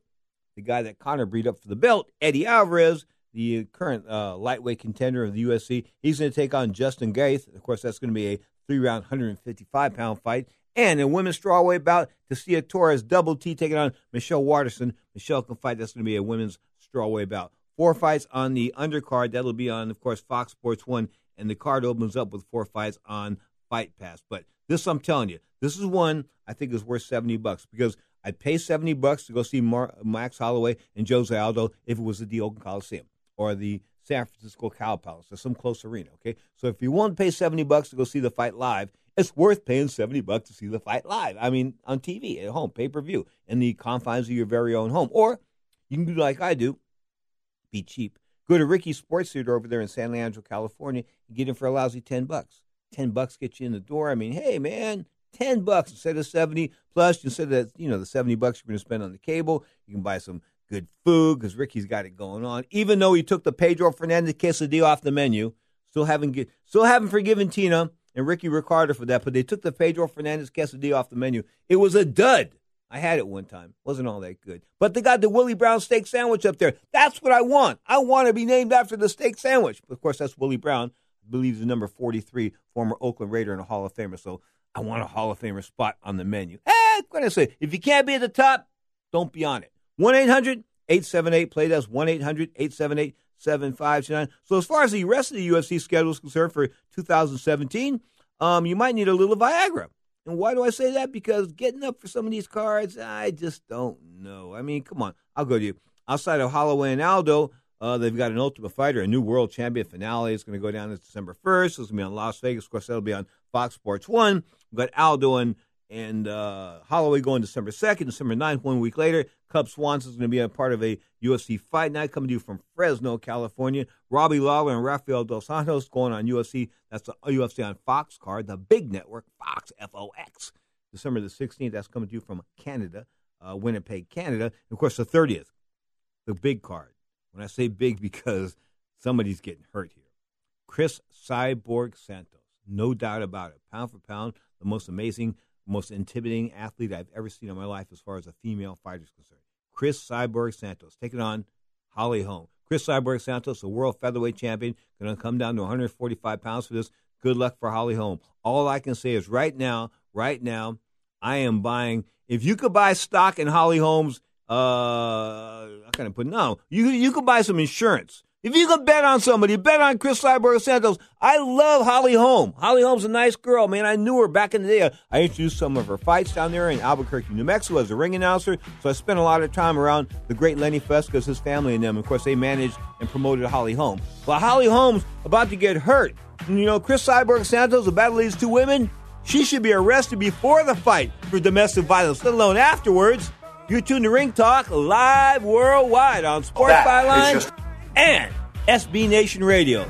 the guy that Conor beat up for the belt, Eddie Alvarez, the current uh, lightweight contender of the U F C. He's going to take on Justin Gaeth. Of course, that's going to be a three-round, one fifty-five pound fight. And in women's strawweight bout, Tessitore Torres, double T, taking on Michelle Waterson. Michelle can fight. That's going to be a women's strawweight bout. Four fights on the undercard. That'll be on, of course, Fox Sports one. And the card opens up with four fights on Fight Pass. But this, I'm telling you, this is one I think is worth seventy bucks because I'd pay seventy bucks to go see Mar- Max Holloway and Jose Aldo if it was at the Oakland Coliseum or the San Francisco Cow Palace, or some close arena, okay? So if you won't pay seventy bucks to go see the fight live, it's worth paying seventy bucks to see the fight live. I mean, on T V, at home, pay-per-view, in the confines of your very own home. Or you can do like I do, be cheap. Go to Ricky's Sports Theater over there in San Leandro, California, and get in for a lousy ten bucks. ten bucks gets you in the door. I mean, hey, man, ten bucks instead of seventy, plus instead of, you know, the seventy bucks you're going to spend on the cable, you can buy some good food, because Ricky's got it going on. Even though he took the Pedro Fernandez quesadilla off the menu, still haven't get, still haven't forgiven Tina and Ricky Ricardo for that, but they took the Pedro Fernandez quesadilla off the menu. It was a dud. I had it one time. Wasn't all that good. But they got the Willie Brown steak sandwich up there. That's what I want. I want to be named after the steak sandwich. Of course, that's Willie Brown. I believe he's the number forty-three, former Oakland Raider and a Hall of Famer. So I want a Hall of Famer spot on the menu. Eh, what I say? If you can't be at the top, don't be on it. one eight hundred eight seven eight play. That's one eight hundred eight seven eight seven five two nine. So as far as the rest of the U F C schedule is concerned for two thousand seventeen, um, you might need a little Viagra. And why do I say that? Because getting up for some of these cards, I just don't know. I mean, come on. I'll go to you. Outside of Holloway and Aldo, uh, they've got an Ultimate Fighter, a new world champion finale. It's going to go down this December first. It's going to be on Las Vegas. Of course, that'll be on Fox Sports one. We've got Aldo and, and uh, Holloway going December second, December ninth, one week later. Cub Swanson is going to be a part of a U F C fight night coming to you from Fresno, California. Robbie Lawler and Rafael Dos Santos going on U F C. That's the U F C on Fox card, the big network, Fox, F O X. December the sixteenth, that's coming to you from Canada, uh, Winnipeg, Canada. And of course, the thirtieth, the big card. When I say big, because somebody's getting hurt here. Chris Cyborg Santos, no doubt about it. Pound for pound, the most amazing, most intimidating athlete I've ever seen in my life as far as a female fighter is concerned. Chris Cyborg Santos taking on Holly Holm. Chris Cyborg Santos, the world featherweight champion, going to come down to one forty-five pounds for this. Good luck for Holly Holm. All I can say is right now, right now, I am buying. If you could buy stock in Holly Holm's, uh, I'm going to put no. You you could buy some insurance. If you could bet on somebody, bet on Chris Cyborg Santos. I love Holly Holm. Holly Holm's a nice girl, man. I knew her back in the day. I introduced some of her fights down there in Albuquerque, New Mexico as a ring announcer. So I spent a lot of time around the great Lenny Fescas, his family and them. Of course, they managed and promoted Holly Holm. But Holly Holm's about to get hurt. And, you know, Chris Cyborg Santos, the battle of these two women, she should be arrested before the fight for domestic violence, let alone afterwards. You're tuned to Ring Talk live worldwide on Sports Byline. Just- and S B Nation Radio.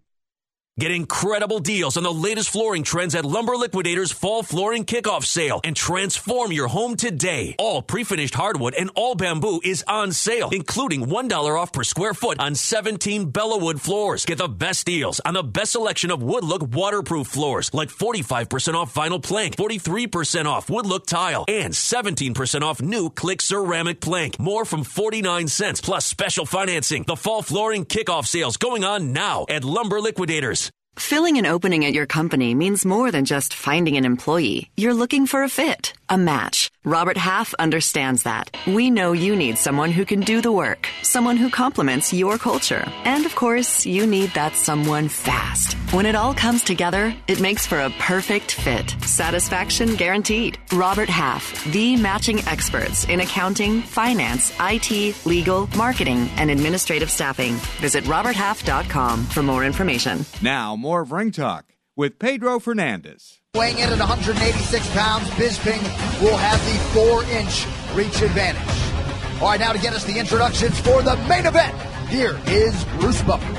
Get incredible deals on the latest flooring trends at Lumber Liquidators Fall Flooring Kickoff Sale and transform your home today. All pre-finished hardwood and all bamboo is on sale, including one dollar off per square foot on seventeen Bellawood floors. Get the best deals on the best selection of Wood-Look waterproof floors, like forty-five percent off vinyl plank, forty-three percent off Wood-Look tile, and seventeen percent off new Click ceramic plank. More from forty-nine cents, plus special financing. The Fall Flooring Kickoff Sale's going on now at Lumber Liquidators. Filling an opening at your company means more than just finding an employee. You're looking for a fit, a match. Robert Half understands that. We know you need someone who can do the work, someone who complements your culture. And of course, you need that someone fast. When it all comes together, it makes for a perfect fit. Satisfaction guaranteed. Robert Half, the matching experts in accounting, finance, I T, legal, marketing, and administrative staffing. Visit robert half dot com for more information. Now, more of Ring Talk with Pedro Fernandez. Weighing in at one hundred eighty-six pounds, Bisping will have the four-inch reach advantage. All right, now to get us the introductions for the main event, here is Bruce Buffer.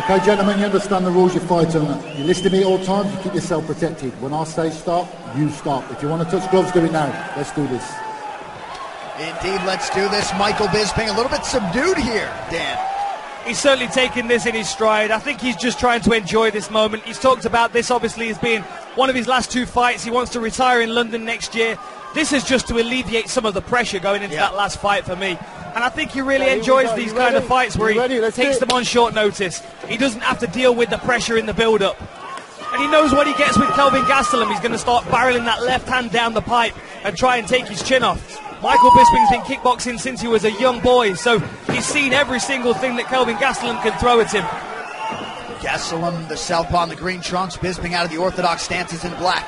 Okay, gentlemen, you understand the rules you fight on. You listen to me at all times, you keep yourself protected. When I say stop, you stop. If you want to touch gloves, do it now. Let's do this. Indeed, let's do this. Michael Bisping, a little bit subdued here, Dan. He's certainly taken this in his stride. I think he's just trying to enjoy this moment. He's talked about this, obviously, as being one of his last two fights. He wants to retire in London next year. This is just to alleviate some of the pressure going into yeah. that last fight for me. And I think he really yeah, enjoys these kind of fights where he takes them on short notice. He doesn't have to deal with the pressure in the build-up. And he knows what he gets with Kelvin Gastelum. He's going to start barreling that left hand down the pipe and try and take his chin off. Michael Bisping's been kickboxing since he was a young boy, so he's seen every single thing that Kelvin Gastelum can throw at him. Gastelum, the southpaw in the green trunks, Bisping out of the orthodox stances in black.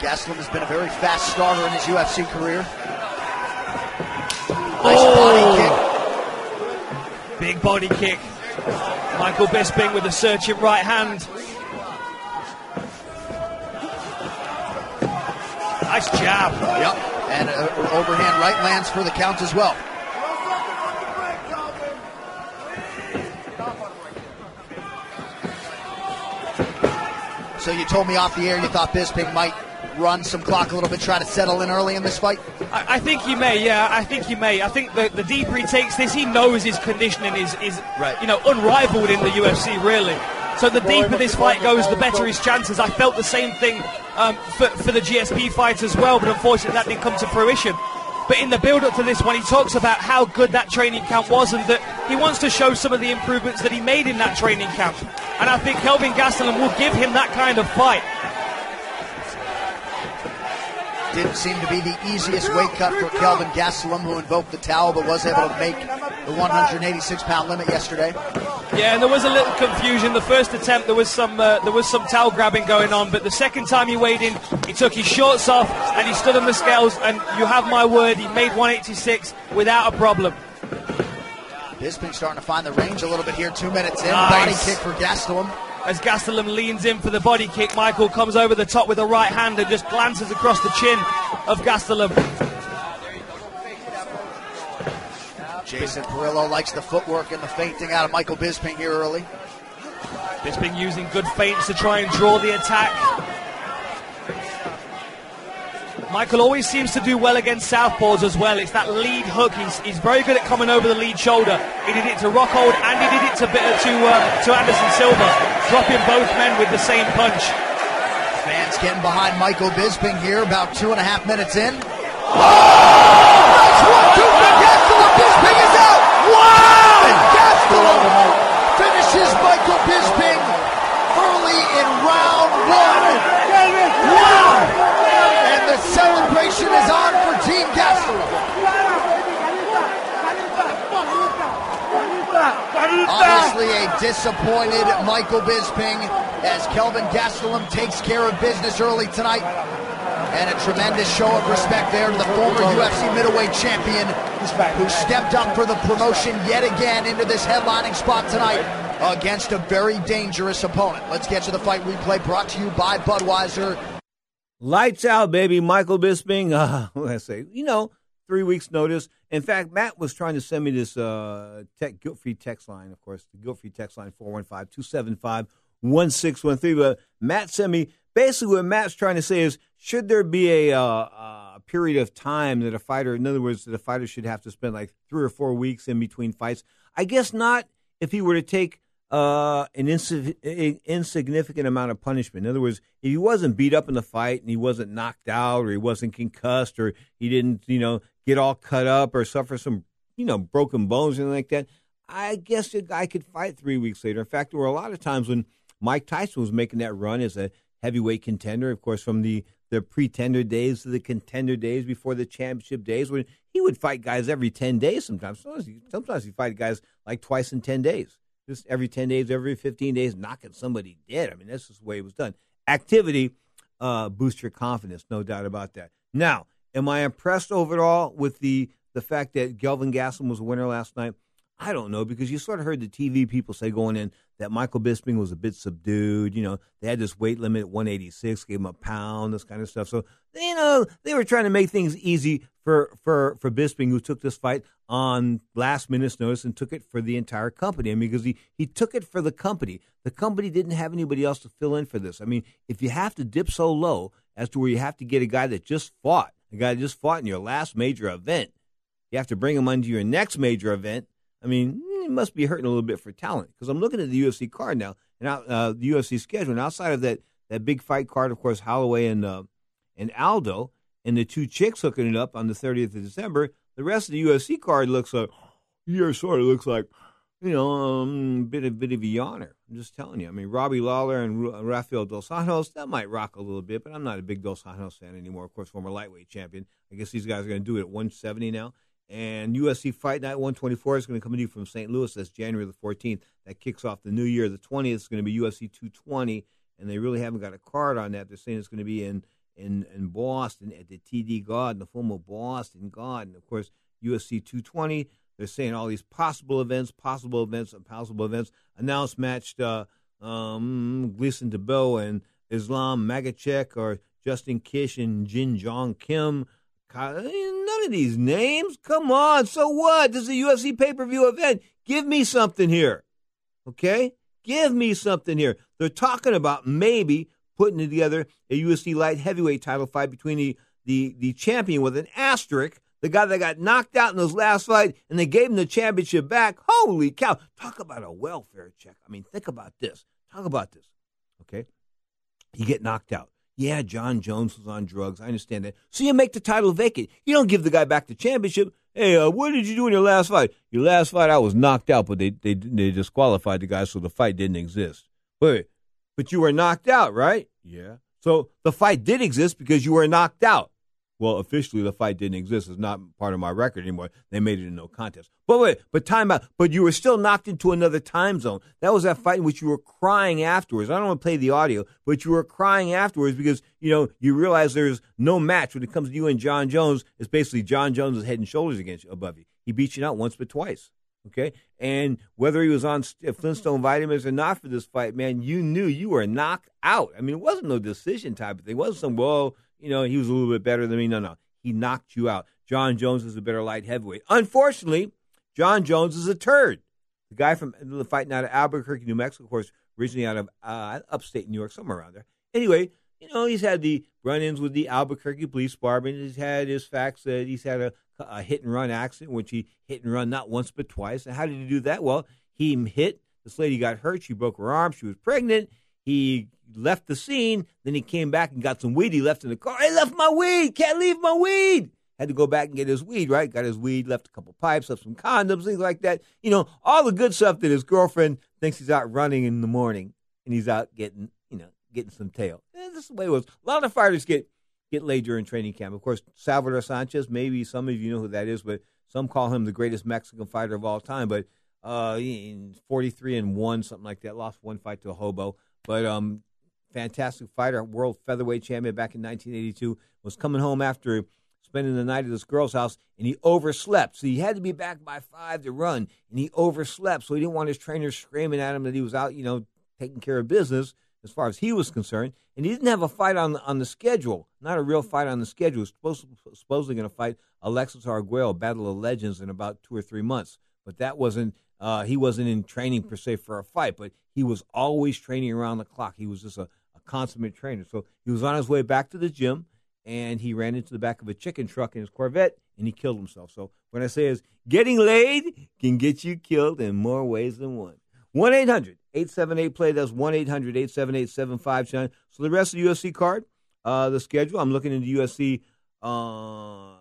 Gastelum has been a very fast starter in his U F C career. Nice oh. body kick. Big body kick. Michael Bisping with a searching right hand. Nice jab. Yep. And uh, overhand right lands for the count as well. So you told me off the air you thought Bisping might run some clock a little bit, try to settle in early in this fight? I, I think he may, yeah. I think he may. I think the, the deeper he takes this, he knows his conditioning is, is right. you know, unrivaled in the U F C, really. So the deeper this fight goes, the better his chances. I felt the same thing um, for, for the G S P fight as well, but unfortunately that didn't come to fruition. But in the build-up to this one, he talks about how good that training camp was and that he wants to show some of the improvements that he made in that training camp. And I think Kelvin Gastelum will give him that kind of fight. Didn't seem to be the easiest weight cut for Kelvin Gastelum, who invoked the towel but was able to make the one hundred eighty-six pound limit yesterday. Yeah, and there was a little confusion. The first attempt, there was some uh, there was some towel grabbing going on, but the second time he weighed in, he took his shorts off and he stood on the scales, and you have my word, he made one eighty-six without a problem. Bisping starting to find the range a little bit here, two minutes in, nice. Body kick for Gastelum. As Gastelum leans in for the body kick, Michael comes over the top with a right hand and just glances across the chin of Gastelum. Jason Perillo likes the footwork and the feinting out of Michael Bisping here early. Bisping using good feints to try and draw the attack. Michael always seems to do well against southpaws as well. It's that lead hook. He's, he's very good at coming over the lead shoulder. He did it to Rockhold and he did it to, to, uh, to Anderson Silva. Dropping both men with the same punch. Fans getting behind Michael Bisping here, about two and a half minutes in. Oh! Nice one, two for Gastelum. Bisping is out. Wow! And Gastelum finishes Michael Bisping early in round one. Wow! And the celebration is on for Team Gastelum. Obviously a disappointed Michael Bisping as Kelvin Gastelum takes care of business early tonight. And a tremendous show of respect there to the former U F C middleweight champion who stepped up for the promotion yet again into this headlining spot tonight against a very dangerous opponent. Let's get to the fight replay brought to you by Budweiser. Lights out, baby. Michael Bisping, uh, let's say, you know, three weeks' notice. In fact, Matt was trying to send me this uh, tech, guilt-free text line, of course, the guilt-free text line, four one five, two seven five, one six one three. But Matt sent me, basically what Matt's trying to say is, should there be a, uh, a period of time that a fighter, in other words, that a fighter should have to spend like three or four weeks in between fights? I guess not if he were to take uh, an insi- a, insignificant amount of punishment. In other words, if he wasn't beat up in the fight and he wasn't knocked out or he wasn't concussed or he didn't, you know, get all cut up or suffer some, you know, broken bones and like that, I guess it, I could fight three weeks later. In fact, there were a lot of times when Mike Tyson was making that run as a heavyweight contender, of course, from the, the pretender days to the contender days before the championship days, when he would fight guys every ten days sometimes. Sometimes he, sometimes he fight guys like twice in ten days. Just every ten days, every fifteen days, knocking somebody dead. I mean, that's just the way it was done. Activity uh, boosts your confidence, no doubt about that. Now, am I impressed overall with the, the fact that Kelvin Gastelum was a winner last night? I don't know, because you sort of heard the T V people say going in that Michael Bisping was a bit subdued. You know, they had this weight limit at one eighty-six, gave him a pound, this kind of stuff. So, you know, they were trying to make things easy for, for, for Bisping, who took this fight on last minute's notice and took it for the entire company. I mean, because he, he took it for the company. The company didn't have anybody else to fill in for this. I mean, if you have to dip so low as to where you have to get a guy that just fought, a guy that just fought in your last major event, you have to bring him onto your next major event. I mean, it must be hurting a little bit for talent, because I'm looking at the U F C card now and uh, the U F C schedule. And outside of that, that big fight card, of course, Holloway and uh, and Aldo and the two chicks hooking it up on the thirtieth of December, the rest of the U F C card looks like, yeah, sort of looks like, you know, um, bit a bit of a yawner. I'm just telling you. I mean, Robbie Lawler and Rafael Dos Anjos, that might rock a little bit, but I'm not a big Dos Anjos fan anymore. Of course, former lightweight champion. I guess these guys are going to do it at one seventy now. And U F C Fight Night one twenty-four is going to come to you from Saint Louis. That's January the fourteenth. That kicks off the new year. The twentieth is going to be U F C two twenty, and they really haven't got a card on that. They're saying it's going to be in, in, in Boston at the T D Garden, the former Boston Garden. Of course, U F C two twenty, they're saying all these possible events, possible events, impossible events. Announced matched uh, um, Gleason Debo and Islam Makhachev or Justin Kish and Jin Jong Kim. None of these names. Come on. So what? This is a U F C pay-per-view event. Give me something here. Okay? Give me something here. They're talking about maybe putting together a U F C light heavyweight title fight between the, the, the champion with an asterisk, the guy that got knocked out in his last fight, and they gave him the championship back. Holy cow. Talk about a welfare check. I mean, think about this. Talk about this. Okay? You get knocked out. Yeah, John Jones was on drugs. I understand that. So you make the title vacant. You don't give the guy back the championship. Hey, uh, what did you do in your last fight? Your last fight, I was knocked out, but they they, they disqualified the guy, so the fight didn't exist. Wait, but you were knocked out, right? Yeah. So the fight did exist because you were knocked out. Well, officially, the fight didn't exist. It's not part of my record anymore. They made it a no contest. But wait, but time out. But you were still knocked into another time zone. That was that fight in which you were crying afterwards. I don't want to play the audio, but you were crying afterwards because, you know, you realize there's no match when it comes to you and John Jones. It's basically John Jones is head and shoulders against you, above you. He beat you not once but twice. Okay? And whether he was on Flintstone vitamins or not for this fight, man, you knew you were knocked out. I mean, it wasn't no decision type of thing. It wasn't some, well, you know, he was a little bit better than me. No, no. He knocked you out. John Jones is a better light heavyweight. Unfortunately, John Jones is a turd. The guy from the fighting out of Albuquerque, New Mexico, of course, originally out of uh, upstate New York, somewhere around there. Anyway, you know, he's had the run-ins with the Albuquerque police department. He's had his facts that he's had a, a hit-and-run accident, which he hit and run not once but twice. And how did he do that? Well, he hit. This lady got hurt. She broke her arm. She was pregnant. He left the scene, then he came back and got some weed he left in the car. I left my weed. Can't leave my weed. Had to go back and get his weed, right? Got his weed, left a couple pipes, left some condoms, things like that. You know, all the good stuff that his girlfriend thinks he's out running in the morning and he's out getting, you know, getting some tail. And this is the way it was. A lot of fighters get, get laid during training camp. Of course, Salvador Sanchez, maybe some of you know who that is, but some call him the greatest Mexican fighter of all time. But uh, forty-three and one, something like that, lost one fight to a hobo. But um, fantastic fighter, world featherweight champion back in nineteen eighty-two, was coming home after spending the night at this girl's house, and he overslept. So he had to be back by five to run, and he overslept. So he didn't want his trainer screaming at him that he was out, you know, taking care of business. as far as he was concerned. And he didn't have a fight on on the schedule, not a real fight on the schedule. He was supposed, supposedly going to fight Alexis Arguello, Battle of Legends, in about two or three months. But that wasn't, uh, he wasn't in training per se for a fight, but he was always training around the clock. He was just a, a consummate trainer. So he was on his way back to the gym, and he ran into the back of a chicken truck in his Corvette, and he killed himself. So what I say is, getting laid can get you killed in more ways than one. one eight hundred eight seven eight play. That's one eight hundred eight seven eight seven five nine. So the rest of the U F C card, uh, the schedule, I'm looking into U F C uh,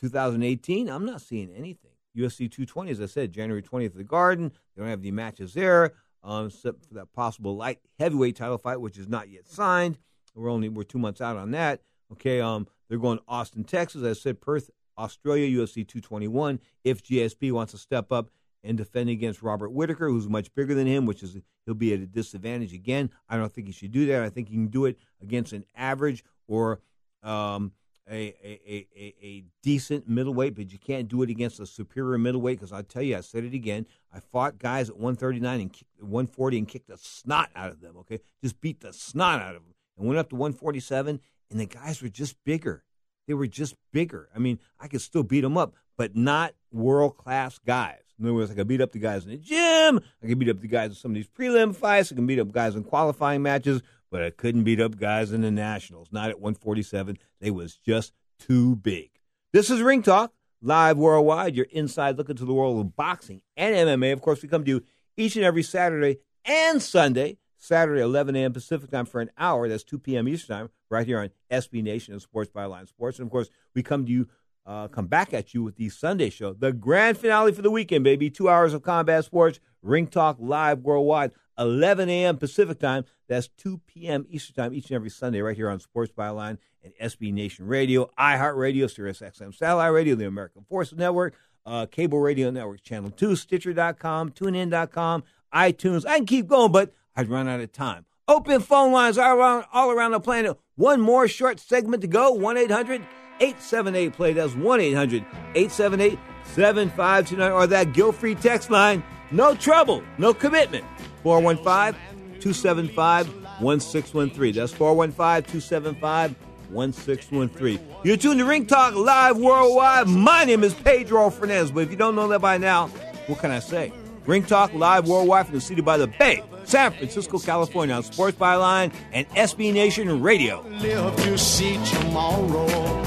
two thousand eighteen. I'm not seeing anything. U F C two twenty, as I said, January twentieth at the Garden. They don't have any matches there, um, except for that possible light heavyweight title fight, which is not yet signed. We're only we're two months out on that. Okay, um, they're going to Austin, Texas. As I said, Perth, Australia, U F C two twenty-one. If G S P wants to step up and defend against Robert Whitaker, who's much bigger than him, which is he'll be at a disadvantage again. I don't think he should do that. I think he can do it against an average or um, a, a, a, a decent middleweight, but you can't do it against a superior middleweight because I'll tell you, I said it again, I fought guys at one thirty-nine and kicked, one forty and kicked the snot out of them, okay? Just beat the snot out of them and went up to one forty-seven, and the guys were just bigger. They were just bigger. I mean, I could still beat them up, but not world-class guys. In other words, I can beat up the guys in the gym. I can beat up the guys in some of these prelim fights. I can beat up guys in qualifying matches, but I couldn't beat up guys in the nationals. Not at one forty-seven. They was just too big. This is Ring Talk, live worldwide. Your inside look into the world of boxing and M M A. Of course, we come to you each and every Saturday and Sunday. Saturday, eleven a.m. Pacific time for an hour. That's two p.m. Eastern time, right here on S B Nation and Sports Byline Sports. And, of course, we come to you, Uh, come back at you with the Sunday show, the grand finale for the weekend, baby. Two hours of combat sports, Ring Talk live worldwide, eleven a.m. Pacific time. That's two p.m. Eastern time each and every Sunday right here on Sports Byline and S B Nation Radio, iHeartRadio, SiriusXM, Satellite Radio, the American Forces Network, uh, Cable Radio Network, Channel two, Stitcher dot com, TuneIn dot com, iTunes. I can keep going, but I'd run out of time. Open phone lines all around, all around the planet. One more short segment to go, one eight hundred eight seven eight play. That's one eight hundred eight seven eight seven five two nine, or that guilt-free text line. No trouble, no commitment. four one five two seven five one six one three. That's four one five two seven five one six one three. You're tuned to Ring Talk live worldwide. My name is Pedro Fernandez, but if you don't know that by now, what can I say? Ring Talk live worldwide from the city by the Bay, San Francisco, California, on Sports Byline and S B Nation Radio. Live to see tomorrow.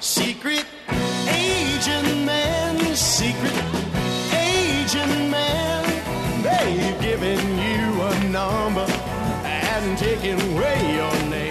Secret agent man, secret agent man, they've given you a number and taken away your name.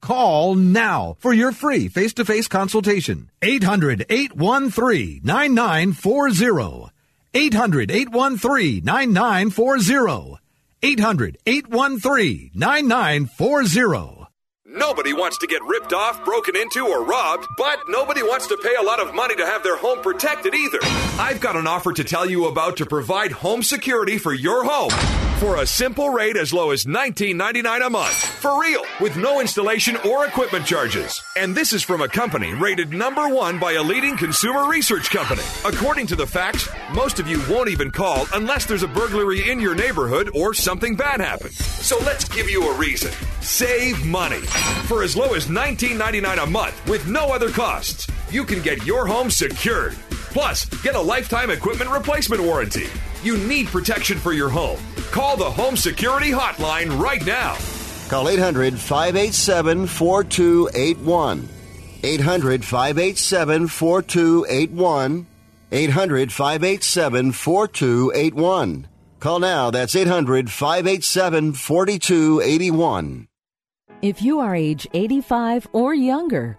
Call now for your free face-to-face consultation. eight hundred eight one three nine nine four zero. eight hundred eight one three nine nine four zero. eight hundred eight one three nine nine four zero. Nobody wants to get ripped off, broken into, or robbed, but nobody wants to pay a lot of money to have their home protected either. I've got an offer to tell you about to provide home security for your home for a simple rate as low as nineteen ninety-nine a month. For real, with no installation or equipment charges. And this is from a company rated number one by a leading consumer research company. According to the facts, most of you won't even call unless there's a burglary in your neighborhood or something bad happens. So let's give you a reason. Save money. For as low as nineteen ninety-nine a month with no other costs, you can get your home secured. Plus, get a lifetime equipment replacement warranty. You need protection for your home. Call the Home Security Hotline right now. Call eight hundred five eight seven four two eight one. eight hundred five eight seven four two eight one. eight hundred, five eight seven, four two eight one. Call now. That's eight hundred, five eight seven, four two eight one. If you are age eighty-five or younger,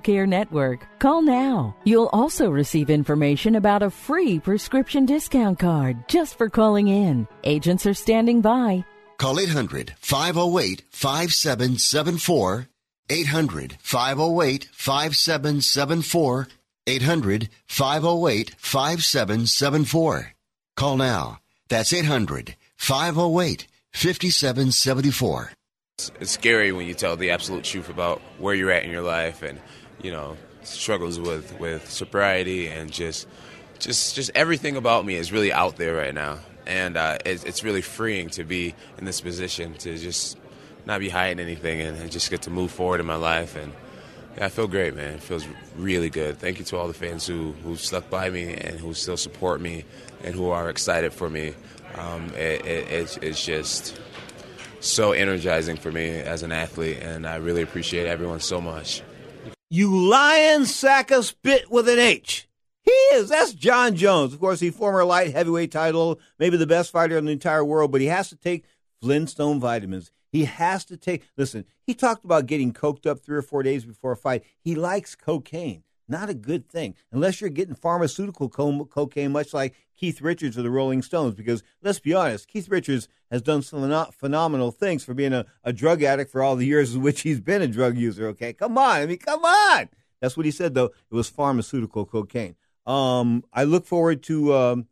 Care Network, call now. You'll also receive information about a free prescription discount card just for calling in. Agents are standing by. Call eight hundred, five oh eight, five seven seven four, eight hundred, five oh eight, five seven seven four, eight hundred, five oh eight, five seven seven four. Call now. That's eight hundred, five oh eight, five seven seven four. It's scary when you tell the absolute truth about where you're at in your life and, you know, struggles with, with sobriety and just just just everything about me is really out there right now. And uh, it's, it's really freeing to be in this position, to just not be hiding anything and, and just get to move forward in my life. And yeah, I feel great, man. It feels really good. Thank you to all the fans who, who stuck by me and who still support me and who are excited for me. Um, it, it, it's, it's just... so energizing for me as an athlete, and I really appreciate everyone so much. You lion sack of spit with an H. He is. That's John Jones. Of course, the former light heavyweight title, maybe the best fighter in the entire world, but he has to take Flintstone vitamins. He has to take, listen, he talked about getting coked up three or four days before a fight. He likes cocaine. Not a good thing, unless you're getting pharmaceutical co- cocaine, much like Keith Richards of the Rolling Stones, because let's be honest, Keith Richards has done some phenomenal things for being a, a drug addict for all the years in which he's been a drug user, okay? Come on, I mean, come on! That's what he said, though. It was pharmaceutical cocaine. Um, I look forward to um,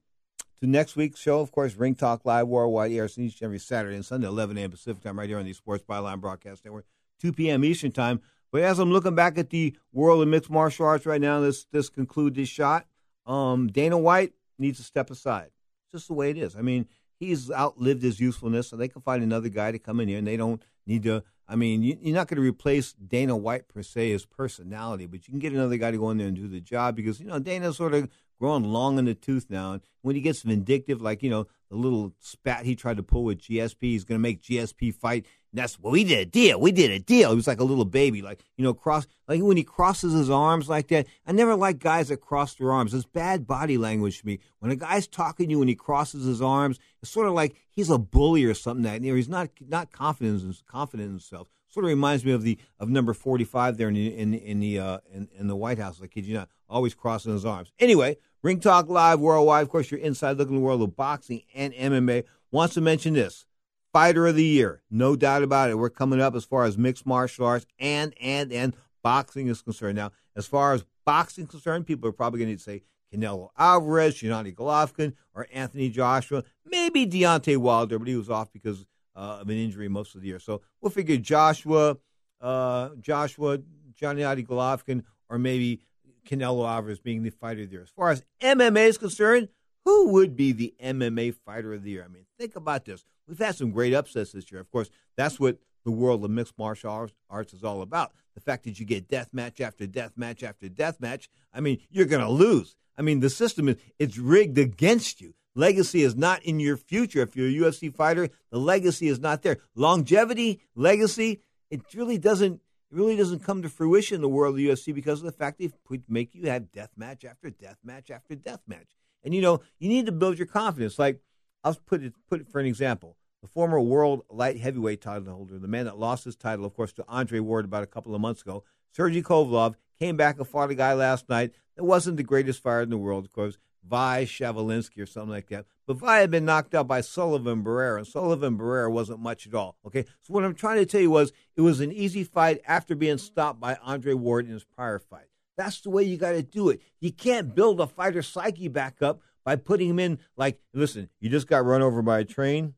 to next week's show, of course, Ring Talk Live, Worldwide Air, each and every Saturday and Sunday, eleven a.m. Pacific time, right here on the Sports Byline Broadcast Network, two p.m. Eastern time. But as I'm looking back at the world of mixed martial arts right now, let's, let's conclude this shot. Um, Dana White needs to step aside. It's just the way it is. I mean, he's outlived his usefulness, so they can find another guy to come in here, and they don't need to. I mean, you, you're not going to replace Dana White, per se, his personality, but you can get another guy to go in there and do the job because, you know, Dana's sort of growing long in the tooth now. And when he gets vindictive, like, you know, the little spat he tried to pull with G S P, he's going to make G S P fight. And that's what we did a deal. We did a deal. He was like a little baby, like, you know, cross, like when he crosses his arms like that. I never like guys that cross their arms. It's bad body language to me. When a guy's talking to you and he crosses his arms, it's sort of like he's a bully or something that, you know, he's not not confident in, confident in himself. Sort of reminds me of the of number forty-five there in the, in in the uh, in, in the White House. I kid you not, always crossing his arms. Anyway, Ring Talk Live Worldwide. Of course, you're inside looking at the world of boxing and M M A. Wants to mention this. Fighter of the Year, no doubt about it. We're coming up as far as mixed martial arts and, and, and boxing is concerned. Now, as far as boxing is concerned, people are probably going to say Canelo Alvarez, Gennady Golovkin, or Anthony Joshua, maybe Deontay Wilder, but he was off because uh, of an injury most of the year. So we'll figure Joshua, uh, Joshua, Gennady Golovkin, or maybe Canelo Alvarez being the Fighter of the Year. As far as M M A is concerned, who would be the M M A Fighter of the Year? I mean, think about this. We've had some great upsets this year. Of course, that's what the world of mixed martial arts is all about. The fact that you get death match after death match after death match, I mean, you're going to lose. I mean, the system is it's rigged against you. Legacy is not in your future. If you're a U F C fighter, the legacy is not there. Longevity, legacy, it really doesn't it really doesn't come to fruition in the world of the U F C because of the fact they make you have death match after death match after death match. And, you know, you need to build your confidence. Like, I'll put it, put it for an example. The former world light heavyweight title holder, the man that lost his title, of course, to Andre Ward about a couple of months ago, Sergey Kovalev, came back and fought a guy last night that wasn't the greatest fighter in the world, of course, Vi Shavalinsky or something like that. But Vi had been knocked out by Sullivan Barrera, and Sullivan Barrera wasn't much at all, okay? So what I'm trying to tell you was it was an easy fight after being stopped by Andre Ward in his prior fight. That's the way you got to do it. You can't build a fighter's psyche back up by putting him in like, listen, you just got run over by a train.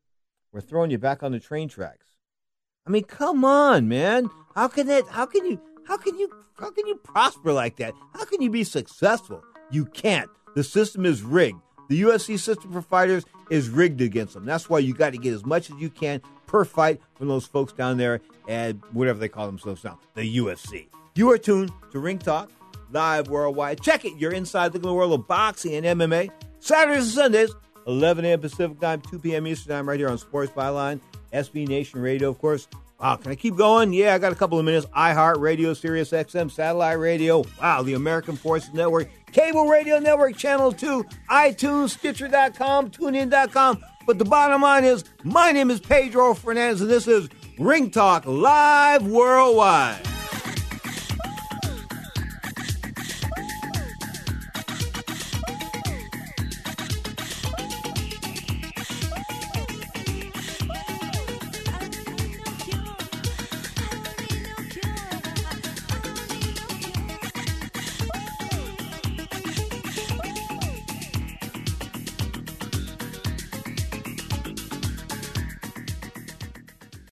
We're throwing you back on the train tracks. I mean, come on, man. How can that? How can you? How can you? How can you prosper like that? How can you be successful? You can't. The system is rigged. The U F C system for fighters is rigged against them. That's why you got to get as much as you can per fight from those folks down there at whatever they call themselves now, the U F C. You are tuned to Ring Talk, live worldwide. Check it. You're inside the world of boxing and M M A. Saturdays and Sundays, eleven a.m. Pacific time, two p.m. Eastern time, right here on Sports Byline, S B Nation Radio, of course. Wow, can I keep going? Yeah, I got a couple of minutes. iHeart Radio, Sirius X M, Satellite Radio. Wow, the American Forces Network, Cable Radio Network, Channel two, iTunes, Stitcher dot com, TuneIn dot com. But the bottom line is, my name is Pedro Fernandez, and this is Ring Talk Live Worldwide.